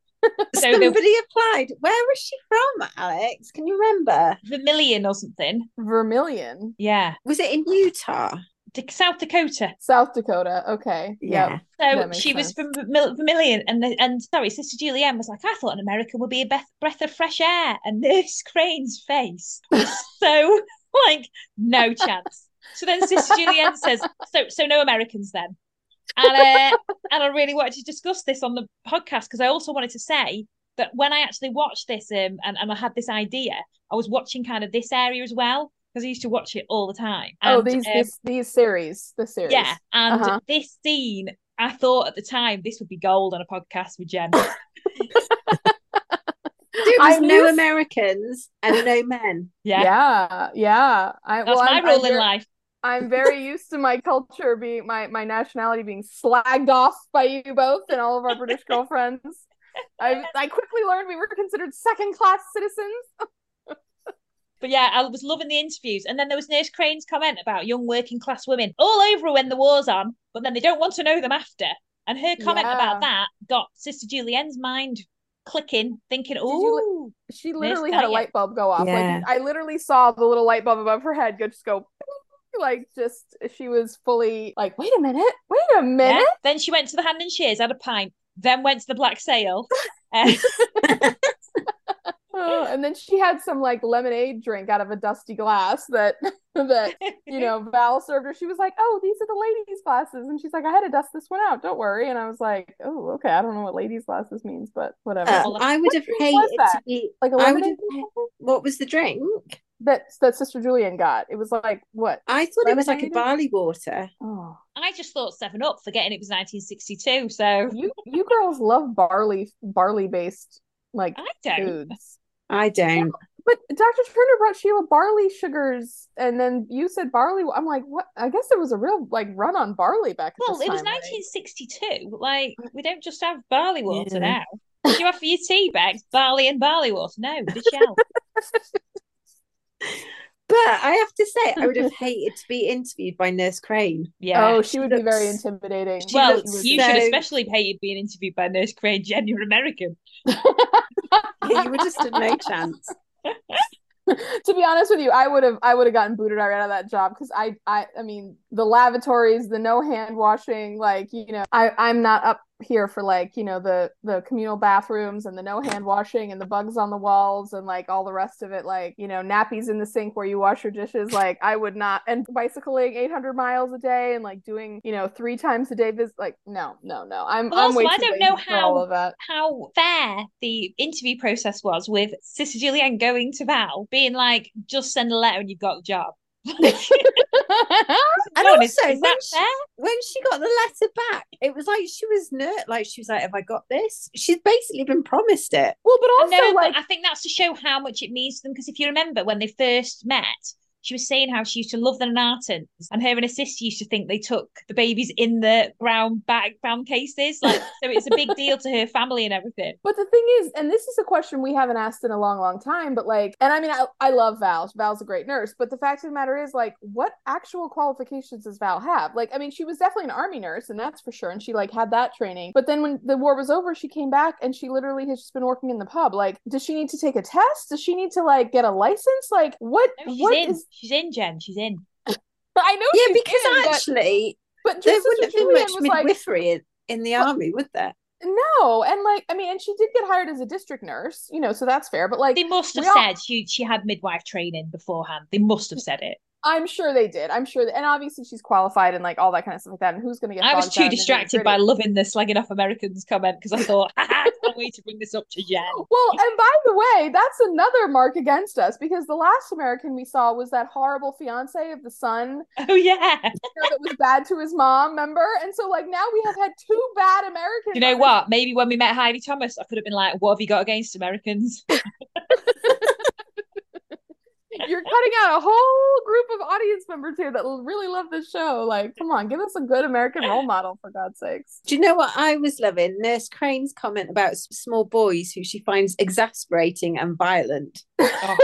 So somebody applied. Where was she from, Alex? Can you remember? Vermillion or something. Vermillion. Yeah. Was it in Utah? South Dakota. Okay. Yeah. Yep. So she was from Vermillion, and Sister Julienne was like, I thought an American would be a breath of fresh air, and Nurse Crane's face was so like no chance. So then Sister Julienne says, so no Americans then. And I really wanted to discuss this on the podcast, because I also wanted to say that when I actually watched this and I had this idea, I was watching kind of this area as well, because I used to watch it all the time. And, these series. Yeah, and this scene, I thought at the time, this would be gold on a podcast with Jen. There's no Americans and no men. Yeah. That's my rule in life. I'm very used to my culture being my nationality being slagged off by you both and all of our British girlfriends. I quickly learned we were considered second-class citizens. But yeah, I was loving the interviews. And then there was Nurse Crane's comment about young working-class women all over when the war's on, but then they don't want to know them after. And her comment about that got Sister Julienne's mind clicking, thinking, oh, she literally had a light bulb go off. Yeah. Like, I literally saw the little light bulb above her head just go, like, just, she was fully like, wait a minute. Yeah. Then she went to the Hand and Shears, had a pint, then went to the Black Sail. Oh, and then she had some like lemonade drink out of a dusty glass that you know, Val served her. She was like, oh, these are the ladies' glasses, and she's like, I had to dust this one out, don't worry. And I was like, oh, okay, I don't know what ladies' glasses means, but whatever. I would have hated to be like a lemonade. What was the drink that Sister Julienne got? It was like, what? I thought it was like a barley water. Oh, I just thought 7-Up, forgetting it was 1962. So you girls love barley based like foods. I don't. Yeah, but Dr. Turner brought Sheila barley sugars, and then you said barley. I'm like, what? I guess there was a real like run on barley back then. Well, it was 1962. Right? Like, we don't just have barley water now. Did you have for your tea bags barley and barley water? No, they shall. But I have to say, I would have hated to be interviewed by Nurse Crane. Yeah. Oh, she would be very intimidating. Well, you should especially hated being interviewed by Nurse Crane, Jen, you're American. You would just have no chance. To be honest with you, I would have gotten booted right out of that job, because I mean, the lavatories, the no hand washing, like, you know, I'm not up here for like, you know, the communal bathrooms and the no hand washing and the bugs on the walls and like all the rest of it, like, you know, nappies in the sink where you wash your dishes, like I would not, and bicycling 800 miles a day and like doing, you know, 3 times a day like no. I don't know how fair the interview process was with Sister Julienne going to Val being like, just send a letter and you've got the job. And also, when she got the letter back, it was like she was nervous, like she was like, have I got this? She's basically been promised it. Well, but also, I think that's to show how much it means to them, because if you remember when they first met, she was saying how she used to love the Nonnatus, and her and her sister used to think they took the babies in the brown cases. Like, so it's a big deal to her family and everything. But the thing is, and this is a question we haven't asked in a long, long time, but like, and I mean, I love Val. Val's a great nurse, but the fact of the matter is, like, what actual qualifications does Val have? Like, I mean, she was definitely an army nurse, and that's for sure. And she like had that training. But then when the war was over, she came back and she literally has just been working in the pub. Like, does she need to take a test? Does she need to like get a license? Like, what? No, she's in, Jen. She's in. But I know. Yeah, because there wouldn't have been much midwifery in the army, would there? No, and like, I mean, and she did get hired as a district nurse, you know, so that's fair. But like, they must have said she had midwife training beforehand. They must have said it. I'm sure they did. I'm sure. And obviously she's qualified and like all that kind of stuff like that. And who's going to get I was too distracted by loving the slagging off Americans comment because I thought, I can't wait to bring this up to Jen. Well, and by the way, that's another mark against us because the last American we saw was that horrible fiance of the son. Oh, yeah. That was bad to his mom, remember? And so like now we have had two bad Americans. You know what? Maybe when we met Heidi Thomas, I could have been like, what have you got against Americans? You're cutting out a whole group of audience members here that really love this show. Like, come on, give us a good American role model, for God's sakes. Do you know what I was loving? Nurse Crane's comment about small boys who she finds exasperating and violent. Oh.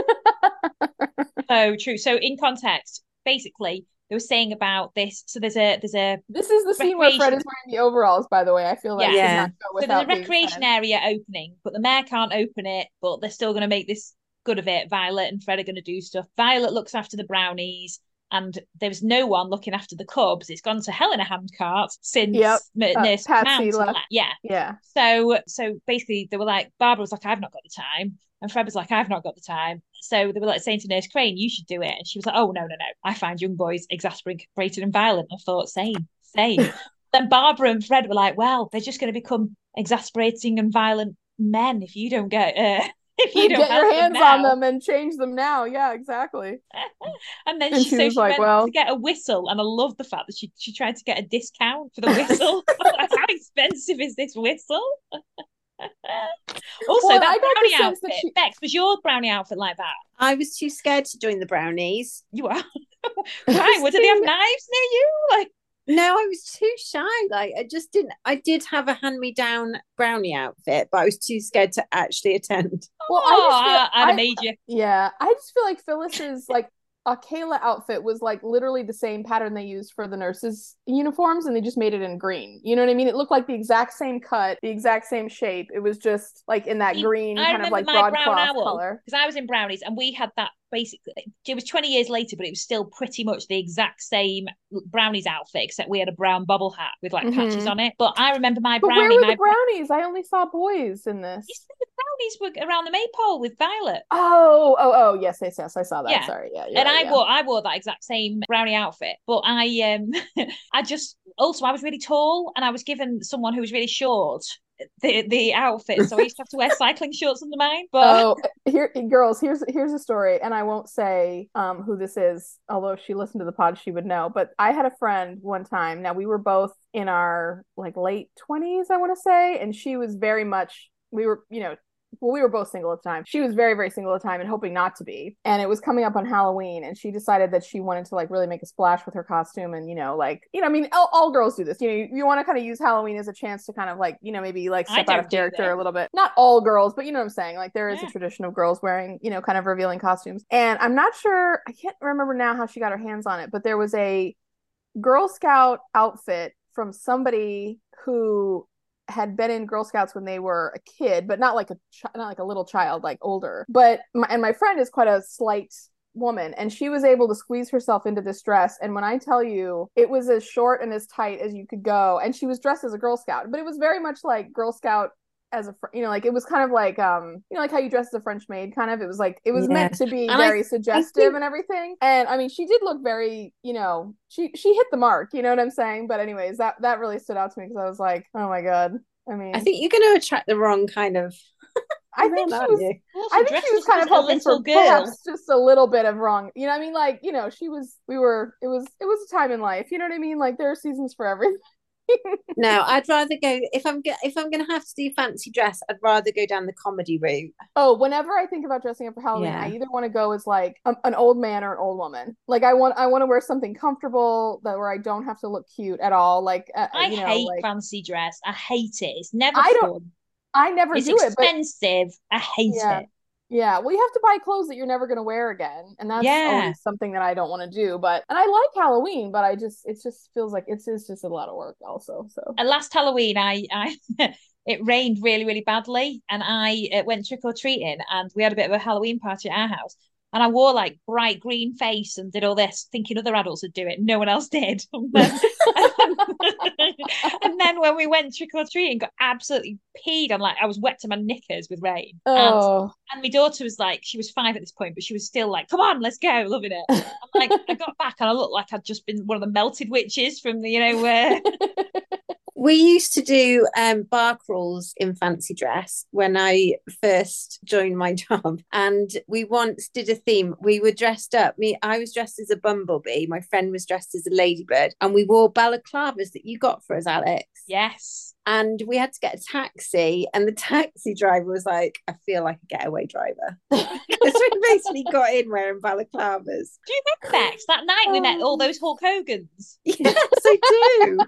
So true. So in context, basically, they were saying about this. So there's a This is the scene where Fred is wearing the overalls, by the way. I feel like so there's a recreation area opening, but the mayor can't open it, but they're still going to make this good of it. Violet and Fred are going to do stuff. Violet looks after the brownies and there's no one looking after the cubs. It's gone to hell in a handcart since Nurse Patsy left. Yeah. So basically they were like, Barbara was like, I've not got the time. And Fred was like, I've not got the time. So they were like saying to Nurse Crane, you should do it. And she was like, oh, no. I find young boys exasperated and violent. I thought, same. Then Barbara and Fred were like, well, they're just going to become exasperating and violent men if you don't get If you don't get your hands on them and change them now. Yeah, exactly. And then she was like, well, to get a whistle. And I love the fact that she tried to get a discount for the whistle. How expensive is this whistle? Also, that brownie outfit. That Bex, was your brownie outfit like that? I was too scared to join the brownies. You are? Why? What, do they have knives near you? Like, no, I was too shy. Like, I did have a hand-me-down brownie outfit, but I was too scared to actually attend. Well, I'd have made you. Yeah, I just feel like Phyllis's, like, Akela outfit was, like, literally the same pattern they used for the nurses' uniforms, and they just made it in green. You know what I mean? It looked like the exact same cut, the exact same shape. It was just, like, in that green kind of, like, broadcloth color. Because I was in brownies, and we had that. Basically it was 20 years later, but it was still pretty much the exact same brownies outfit, except we had a brown bubble hat with like patches on it. But I remember my brownie. But where were the brownies? I only saw boys in this. You said the brownies were around the maypole with Violet. Oh, yes, I saw that. Yeah. Sorry, yeah. And I wore that exact same brownie outfit, but I I was really tall, and I was given someone who was really short the outfit, so I used to have to wear cycling shorts under mine. But here, girls, here's a story, and I won't say who this is, although if she listened to the pod she would know, but I had a friend one time. Now, we were both in our like late 20s, I want to say, and she was very much, we were both single at the time. She was very, very single at the time and hoping not to be. And it was coming up on Halloween, and she decided that she wanted to like really make a splash with her costume. And, I mean, all girls do this. You want to kind of use Halloween as a chance to kind of like, maybe like step out of character a little bit. Not all girls, but you know what I'm saying? Like there is a tradition of girls wearing, kind of revealing costumes. And I'm not sure, I can't remember now how she got her hands on it, but there was a Girl Scout outfit from somebody who had been in Girl Scouts when they were a kid, but not like a little child, like older. But my friend is quite a slight woman, and she was able to squeeze herself into this dress, and when I tell you, it was as short and as tight as you could go, and she was dressed as a Girl Scout, but it was very much like Girl Scout as a like it was kind of like like how you dress as a French maid kind of. It was like it was meant to be very suggestive and everything. And I mean, she did look very, she hit the mark, you know what I'm saying? But anyways, that really stood out to me because I was like, oh my God. I mean, I think you're going to attract the wrong kind of I think she was kind of hoping for perhaps just a little bit of wrong. You know what I mean? Like, it was a time in life, you know what I mean? Like there are seasons for everything. No, I'd rather go if I'm going to have to do fancy dress, I'd rather go down the comedy route. Oh, whenever I think about dressing up for Halloween, I either want to go as like an old man or an old woman. Like I want to wear something comfortable where I don't have to look cute at all. Like I hate fancy dress. I hate it. It's never fun. I never do it. It's expensive. I hate it. Yeah, well, you have to buy clothes that you're never going to wear again. And that's always something that I don't want to do. And I like Halloween, but it just feels like it's just a lot of work also. So last Halloween, I it rained really, really badly. And I went trick-or-treating, and we had a bit of a Halloween party at our house. And I wore like bright green face and did all this, thinking other adults would do it. No one else did. And then when we went trick or treating, got absolutely peed on. Like, I was wet to my knickers with rain. Oh. And my daughter was like, she was 5 at this point, but she was still like, come on, let's go, loving it. I'm like, I got back and I looked like I'd just been one of the melted witches from the, We used to do bar crawls in fancy dress when I first joined my job, and we once did a theme. We were dressed up. I was dressed as a bumblebee. My friend was dressed as a ladybird, and we wore balaclavas that you got for us, Alex. Yes. And we had to get a taxi, and the taxi driver was like, I feel like a getaway driver. Because we basically got in wearing balaclavas. Do you remember that night we met all those Hulk Hogans? Yes, I do.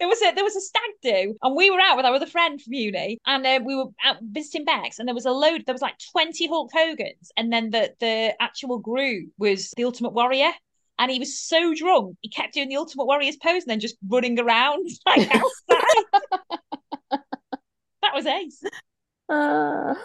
There was a stag do, and we were out with our other friend from uni, and we were out visiting Bex, and there was like 20 Hulk Hogans, and then the actual group was the Ultimate Warrior. And he was so drunk, he kept doing the Ultimate Warrior's pose and then just running around like outside. That was ace. Oh,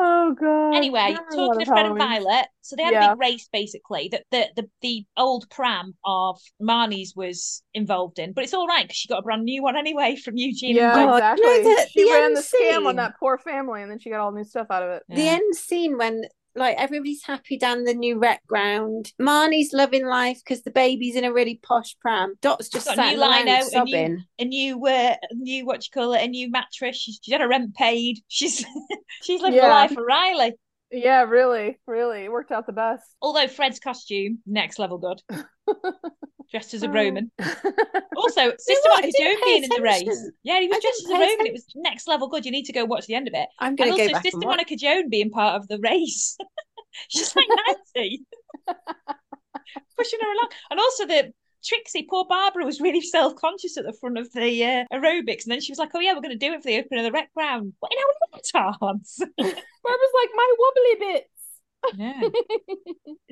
God. Anyway, talking to Fred and Violet, so they had a big race, basically, that the old pram of Marnie's was involved in. But it's all right, because she got a brand new one anyway from Eugene. Yeah, and exactly. She ran the scam on that poor family, and then she got all new stuff out of it. Yeah. The end scene when... like everybody's happy down the new rec ground. Marnie's loving life because the baby's in a really posh pram. Dot's just sat around sobbing. A new what you call it? A new mattress. She's had her rent paid. She's living the life of Riley. Yeah, really, really, it worked out the best. Although Fred's costume, next level good. Dressed as a Roman. Also, Sister Mary Cynthia being in the race. Yeah, he was dressed as a Roman. It was next level good. You need to go watch the end of it. I'm going to go back. And also, Sister Monica Joan being part of the race. She's like 90, pushing her along. And also the Trixie, poor Barbara, was really self-conscious at the front of the aerobics, and then she was like, oh yeah, we're going to do it for the opening of the rec round. What in our leotards? Barbara's like, my wobbly bits. Yeah.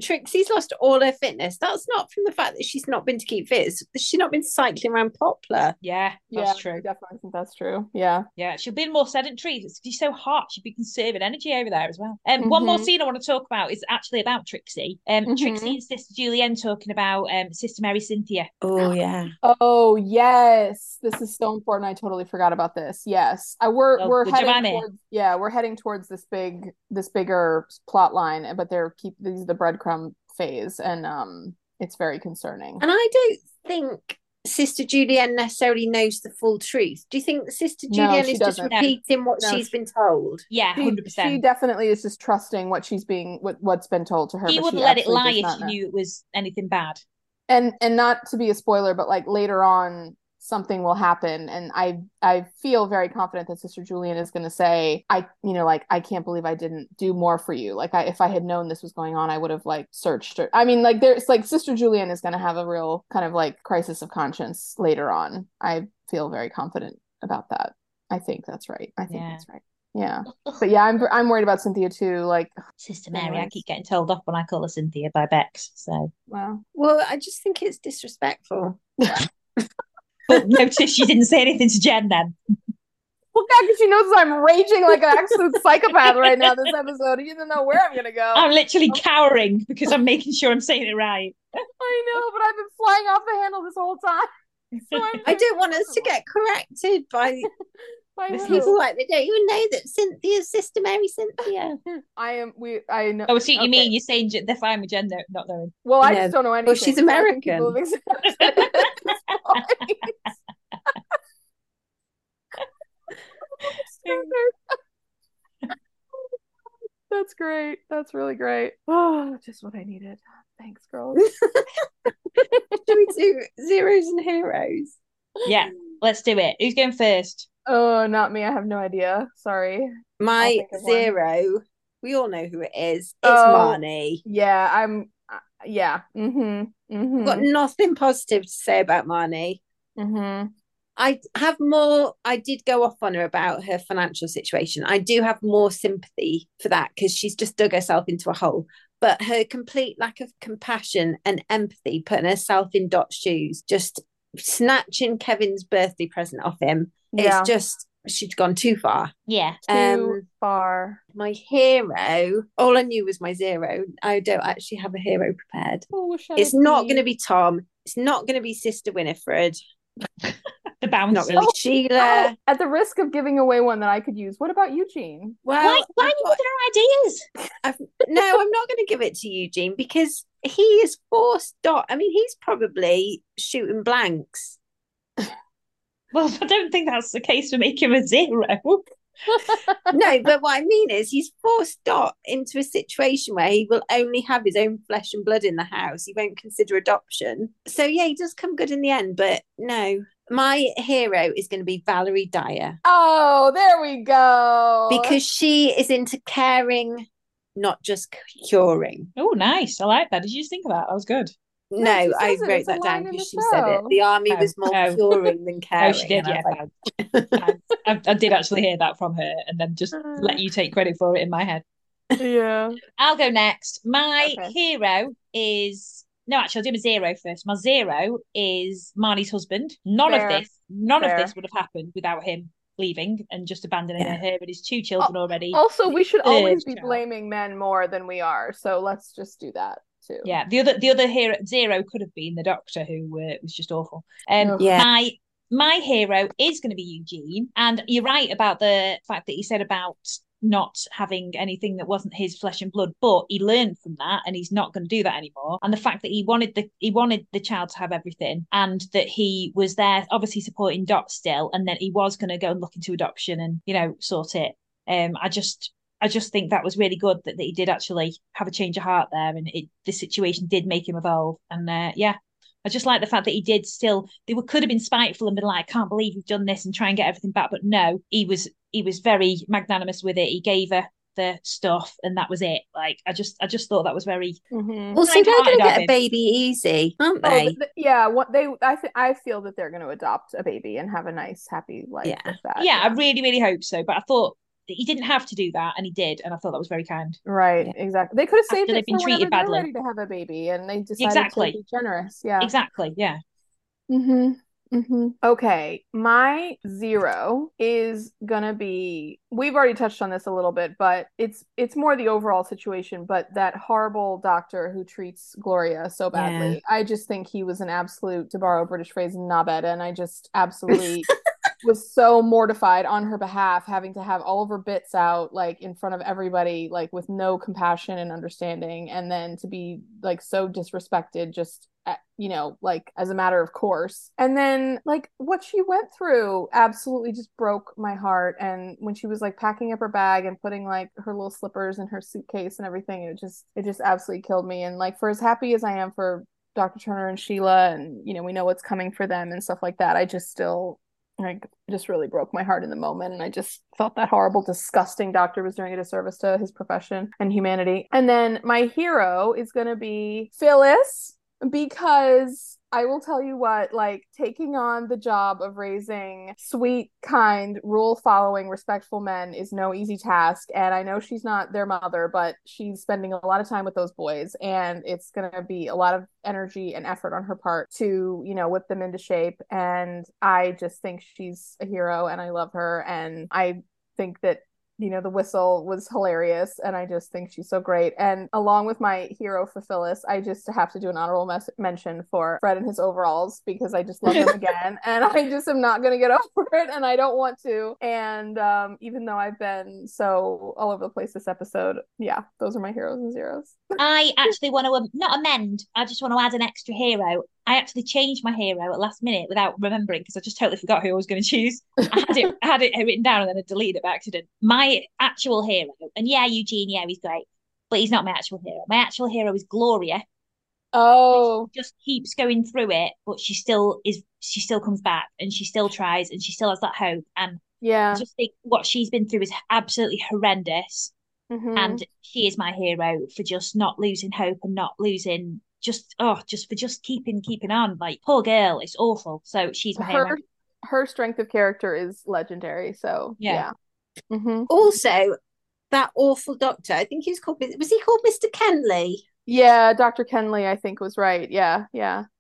Trixie's lost all her fitness. That's not from the fact that she's not been to keep fit. She's not been cycling around Poplar. Yeah, that's true. Definitely think that's true. Yeah. Yeah, she'll be more sedentary. She's so hot, she'd be conserving energy over there as well. One more scene I want to talk about is actually about Trixie. Trixie and Sister Julienne talking about Sister Mary Cynthia. Oh, yeah. Oh, yes. This is so important. I totally forgot about this. Yes. We're heading towards this bigger plot line, but these are the breadcrumb phase, and it's very concerning. And I don't think Sister Julienne necessarily knows the full truth. Do you think that Sister Julienne is just repeating what she's been told? Yeah, 100%. She definitely is just trusting what's been told to her. She wouldn't let it lie if she knew it was anything bad. And not to be a spoiler, but like later on, something will happen, and I feel very confident that Sister Julienne is going to say, I can't believe I didn't do more for you. Like, if I had known this was going on, I would have like searched. Or, I mean, like there's like Sister Julienne is going to have a real kind of like crisis of conscience later on. I feel very confident about that. I think that's right. That's right. Yeah, but yeah, I'm worried about Cynthia too. Like Sister Mary, I keep getting told off when I call her Cynthia by Bex. So well, I just think it's disrespectful. But notice she didn't say anything to Jen then. Well, yeah, because she knows I'm raging like an absolute psychopath right now this episode. You don't know where I'm going to go. I'm literally cowering because I'm making sure I'm saying it right. I know, but I've been flying off the handle this whole time. So I don't want us to get corrected by... people like they don't even know that Cynthia's Sister Mary Cynthia. I know. Oh, so you mean you're saying they're fine with Jen not knowing? Well, I just don't know anything. Well, she's American. That's great. That's really great. Oh, just what I needed. Thanks, girls. Should we do zeros and heroes? Yeah, let's do it. Who's going first? Oh, not me. I have no idea. Sorry. My zero. We all know who it is. It's Marnie. Yeah, yeah. Mm-hmm. Mm-hmm. Got nothing positive to say about Marnie. Mm-hmm. I did go off on her about her financial situation. I do have more sympathy for that because she's just dug herself into a hole. But her complete lack of compassion and empathy, putting herself in Dot's shoes, just snatching Kevin's birthday present off him. Yeah. It's just she'd gone too far. Yeah, too far. My hero, all I knew was my zero. I don't actually have a hero prepared. Oh, it's not going to be Tom. It's not going to be Sister Winifred. The bouncer. Not really Sheila. At the risk of giving away one that I could use, what about Eugene? Well, why are you giving her ideas? No, I'm not going to give it to Eugene because he is forced. I mean, he's probably shooting blanks. Well, I don't think that's the case for making him a zero. No, but what I mean is he's forced Dot into a situation where he will only have his own flesh and blood in the house. He won't consider adoption. So, yeah, he does come good in the end, but no. My hero is going to be Valerie Dyer. Oh, there we go. Because she is into caring, not just curing. Oh, nice. I like that. Did you think of that? That was good. No, I wrote that down because she said it. The army was more curing than caring. Oh, she did, yeah. I did actually hear that from her and then just let you take credit for it in my head. Yeah. I'll go next. My hero is... No, actually, I'll do my zero first. My zero is Marnie's husband. None of this would have happened without him leaving and just abandoning her and his two children already. Also, we should always be blaming men more than we are. So let's just do that. Too. Yeah, the other hero zero could have been the doctor, who was just awful. My hero is going to be Eugene, and you're right about the fact that he said about not having anything that wasn't his flesh and blood, but he learned from that, and he's not going to do that anymore. And the fact that he wanted the child to have everything, and that he was there obviously supporting Dot still, and that he was going to go and look into adoption and sort it. I just think that was really good that he did actually have a change of heart there, and the situation did make him evolve. And I just like the fact that he did still. They could have been spiteful and been like, "I can't believe you've done this," and try and get everything back, but no, he was very magnanimous with it. He gave her the stuff, and that was it. Like I just thought that was very. Mm-hmm. Well, so they're going to get a baby easy, aren't they? I feel that they're going to adopt a baby and have a nice, happy life. Yeah, with that. Yeah, I really, really hope so. But I thought. He didn't have to do that, and he did, and I thought that was very kind. Right, yeah. Exactly. They could have saved it for whenever they're ready to have a baby, and they decided to be generous. Yeah, exactly. Yeah. Mm-hmm. Mm-hmm. Okay, my zero is gonna be. We've already touched on this a little bit, but it's more the overall situation. But that horrible doctor who treats Gloria so badly, I just think he was an absolute, to borrow a British phrase, knobhead, and I just absolutely. was so mortified on her behalf, having to have all of her bits out, like in front of everybody, like with no compassion and understanding, and then to be like so disrespected, just like as a matter of course. And then like what she went through absolutely just broke my heart. And when she was like packing up her bag and putting like her little slippers in her suitcase and everything, it just absolutely killed me. And like, for as happy as I am for Dr. Turner and Sheila, and we know what's coming for them and stuff like that, I just really broke my heart in the moment, and I just felt that horrible, disgusting doctor was doing a disservice to his profession and humanity. And then my hero is going to be Phyllis, because I will tell you what, like taking on the job of raising sweet, kind, rule-following, respectful men is no easy task. And I know she's not their mother, but she's spending a lot of time with those boys, and it's going to be a lot of energy and effort on her part to, whip them into shape. And I just think she's a hero, and I love her. And I think that the whistle was hilarious, and I just think she's so great. And along with my hero for Phyllis, I just have to do an honorable mention for Fred and his overalls, because I just love them again, and I just am not going to get over it, and I don't want to. And even though I've been so all over the place this episode, yeah, those are my heroes and zeros. I actually want to not amend. I just want to add an extra hero. I actually changed my hero at last minute without remembering, because I just totally forgot who I was going to choose. I had it written down, and then I deleted it by accident. My actual hero, and Eugene, he's great, but he's not my actual hero. My actual hero is Gloria. Oh, she just keeps going through it, but she still comes back, and she still tries, and she still has that hope. And I just think what she's been through is absolutely horrendous, and she is my hero for just not losing hope and not losing. Just for keeping on. Like, poor girl, it's awful. So she's my hero. Her strength of character is legendary. So yeah. Mm-hmm. Also, that awful doctor. I think he was called Mr. Kenley. Yeah, Dr. Kenley, I think, was right. Yeah.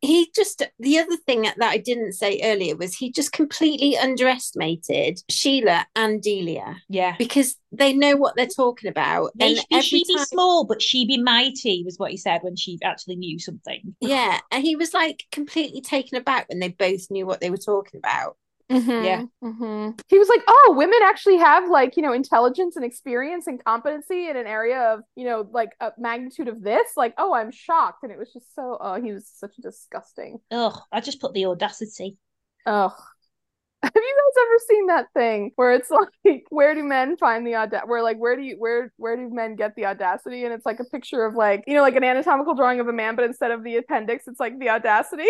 He just, the other thing that I didn't say earlier was he just completely underestimated Sheila and Delia. Yeah. Because they know what they're talking about. She be small, but she be mighty, was what he said when she actually knew something. Yeah. And he was like completely taken aback when they both knew what they were talking about. Mm-hmm. Yeah. Mm-hmm. He was like, oh, women actually have like, you know, intelligence and experience and competency in an area of, you know, like a magnitude of this. Like, oh, I'm shocked. And it was just so, oh, he was such a disgusting. Oh, I just put the audacity. Oh. Have you guys ever seen that thing where it's like, where do men find the audacity? Where like, where do men get the audacity? And it's like a picture of like, you know, like an anatomical drawing of a man, but instead of the appendix, it's like the audacity.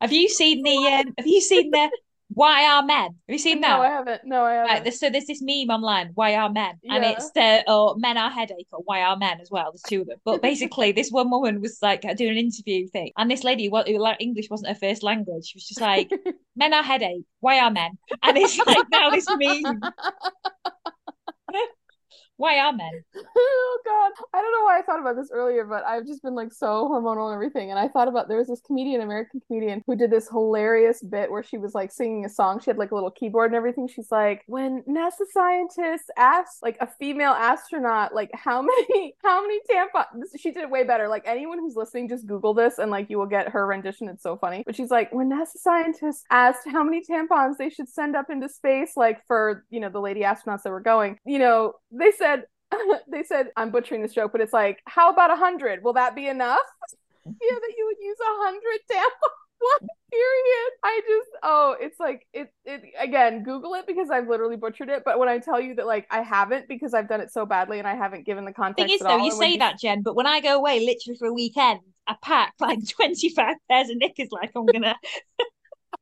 Have you seen the Why Are Men? Have you seen that? No, I haven't. Right, so there's this meme online, Why Are Men? Yeah. And it's Men Are Headache or Why Are Men as well. There's two of them. But basically this one woman was like doing an interview thing. And this lady who English wasn't her first language. She was just like, men are headache. Why are men? And it's like now this meme. Why are men? Oh, God. I don't know why I thought about this earlier, but I've just been like so hormonal and everything. And I thought about, there was this American comedian, who did this hilarious bit where she was like singing a song. She had like a little keyboard and everything. She's like, when NASA scientists asked like a female astronaut, like how many tampons, she did it way better. Like anyone who's listening, just Google this and like you will get her rendition. It's so funny. But she's like, when NASA scientists asked how many tampons they should send up into space, like for, you know, the lady astronauts that were going, you know, they said, I'm butchering this joke, but it's like, how about 100? Will that be enough? Yeah, that you would use 100 tampons, period. It's like, it again, Google it because I've literally butchered it. But when I tell you that, like, I haven't, because I've done it so badly and I haven't given the context. Thing is, though, you say that, Jen, but when I go away literally for a weekend, I pack like 25 pairs of knickers, like I'm gonna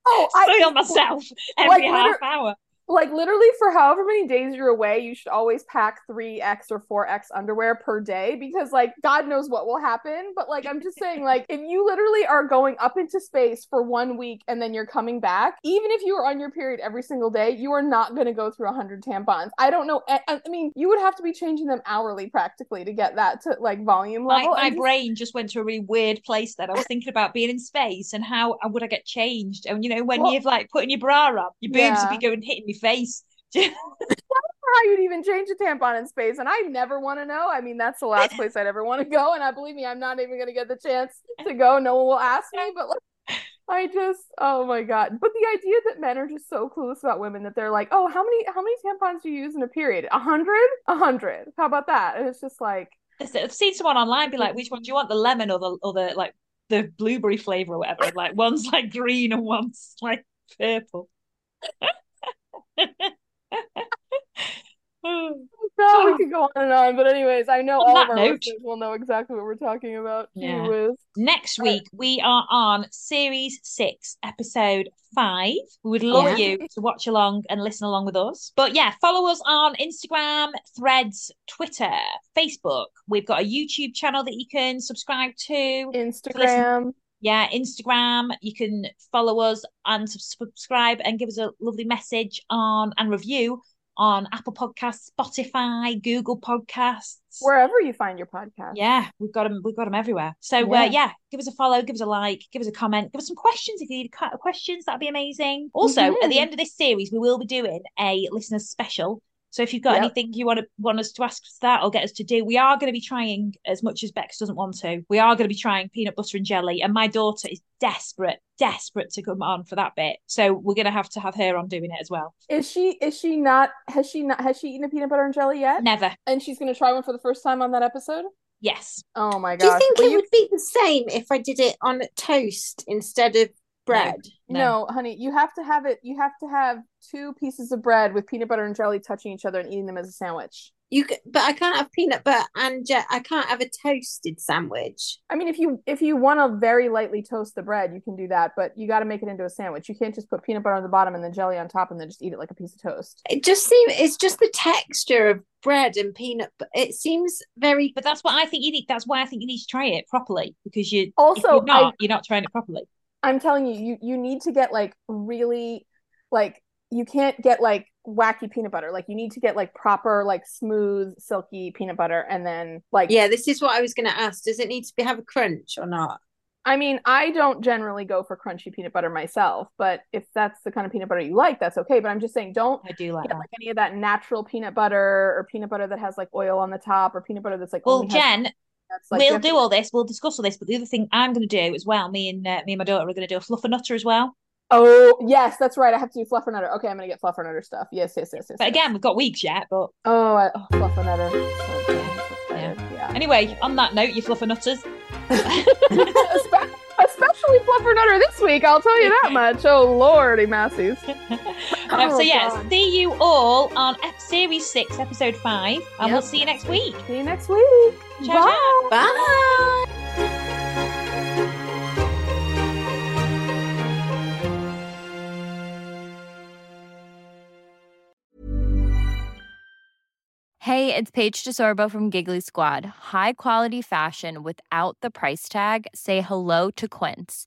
spray on myself every half hour. Like literally for however many days you're away, you should always pack 3X or 4X underwear per day, because like God knows what will happen. But like I'm just saying, like if you literally are going up into space for 1 week and then you're coming back, even if you are on your period every single day, you are not going to go through 100 tampons. I don't know. I mean, you would have to be changing them hourly practically to get that to like volume level. My brain just went to a really weird place then. I was thinking about being in space and how would I get changed? And you know, when you've like putting your bra on, your boobs would be going hitting your face. I don't know how you'd even change a tampon in space, and I never want to know. I mean, that's the last place I'd ever want to go, and I believe me, I'm not even going to get the chance to go. No one will ask me, but like, I just, oh my God. But the idea that men are just so clueless about women that they're like, oh, how many tampons do you use in a period? 100? How about that? And it's just like, I've seen someone online be like, which one do you want, the lemon or the like the blueberry flavor or whatever? Like one's like green and one's like purple. No, we could go on and on, but anyways, I know all of our listeners will know exactly what we're talking about. Yeah. Next week we are on series 6, episode 5. We would love you to watch along and listen along with us. But yeah, follow us on Instagram, Threads, Twitter, Facebook. We've got a YouTube channel that you can subscribe to. Instagram. Yeah, Instagram. You can follow us and subscribe and give us a lovely message on and review on Apple Podcasts, Spotify, Google Podcasts, wherever you find your podcast. Yeah, we've got them everywhere. So give us a follow, give us a like, give us a comment, give us some questions if you need questions. That'd be amazing. Also, at the end of this series, we will be doing a listener special. So if you've got anything you want us to ask us that or get us to do, we are going to be trying, as much as Bex doesn't want to, we are going to be trying peanut butter and jelly. And my daughter is desperate to come on for that bit. So we're going to have her on doing it as well. Has she eaten a peanut butter and jelly yet? Never. And she's going to try one for the first time on that episode? Yes. Oh my gosh. Do you think would be the same if I did it on toast instead of bread? No, honey, you have to have 2 pieces of bread with peanut butter and jelly touching each other and eating them as a sandwich. But I can't have peanut butter and jelly. I can't have a toasted sandwich. I mean, if you want to very lightly toast the bread, you can do that, but you got to make it into a sandwich. You can't just put peanut butter on the bottom and then jelly on top and then just eat it like a piece of toast. It's just the texture of bread and peanut butter. It seems very. But that's what I think you need. That's why I think you need to try it properly, because you're not trying it properly. I'm telling you, you need to get like really, like you can't get like wacky peanut butter. Like, you need to get like proper, like smooth, silky peanut butter, and then like, yeah, this is what I was going to ask. Does it need to have a crunch or not? I mean, I don't generally go for crunchy peanut butter myself, but if that's the kind of peanut butter you like, that's okay. But I'm just saying, don't get like any of that natural peanut butter, or peanut butter that has like oil on the top, or peanut butter that's like, well, Jen, like, we'll do all this. We'll discuss all this. But the other thing I'm going to do as well, me and my daughter are going to do a fluffernutter as well. Oh, yes, that's right. I have to do fluffernutter. Okay, I'm going to get fluffernutter stuff. Yes. But again, we've got weeks yet, but... Oh, fluffernutter. Yeah. Anyway, on that note, you fluffernutters. Especially fluffernutter this week, I'll tell you that much. Oh, lordy masses. See you all on Series 6, Episode 5, and we'll see you next week. See you next week. Ciao, bye. Ciao. Bye. Hey, it's Paige DeSorbo from Giggly Squad. High quality fashion without the price tag. Say hello to Quince.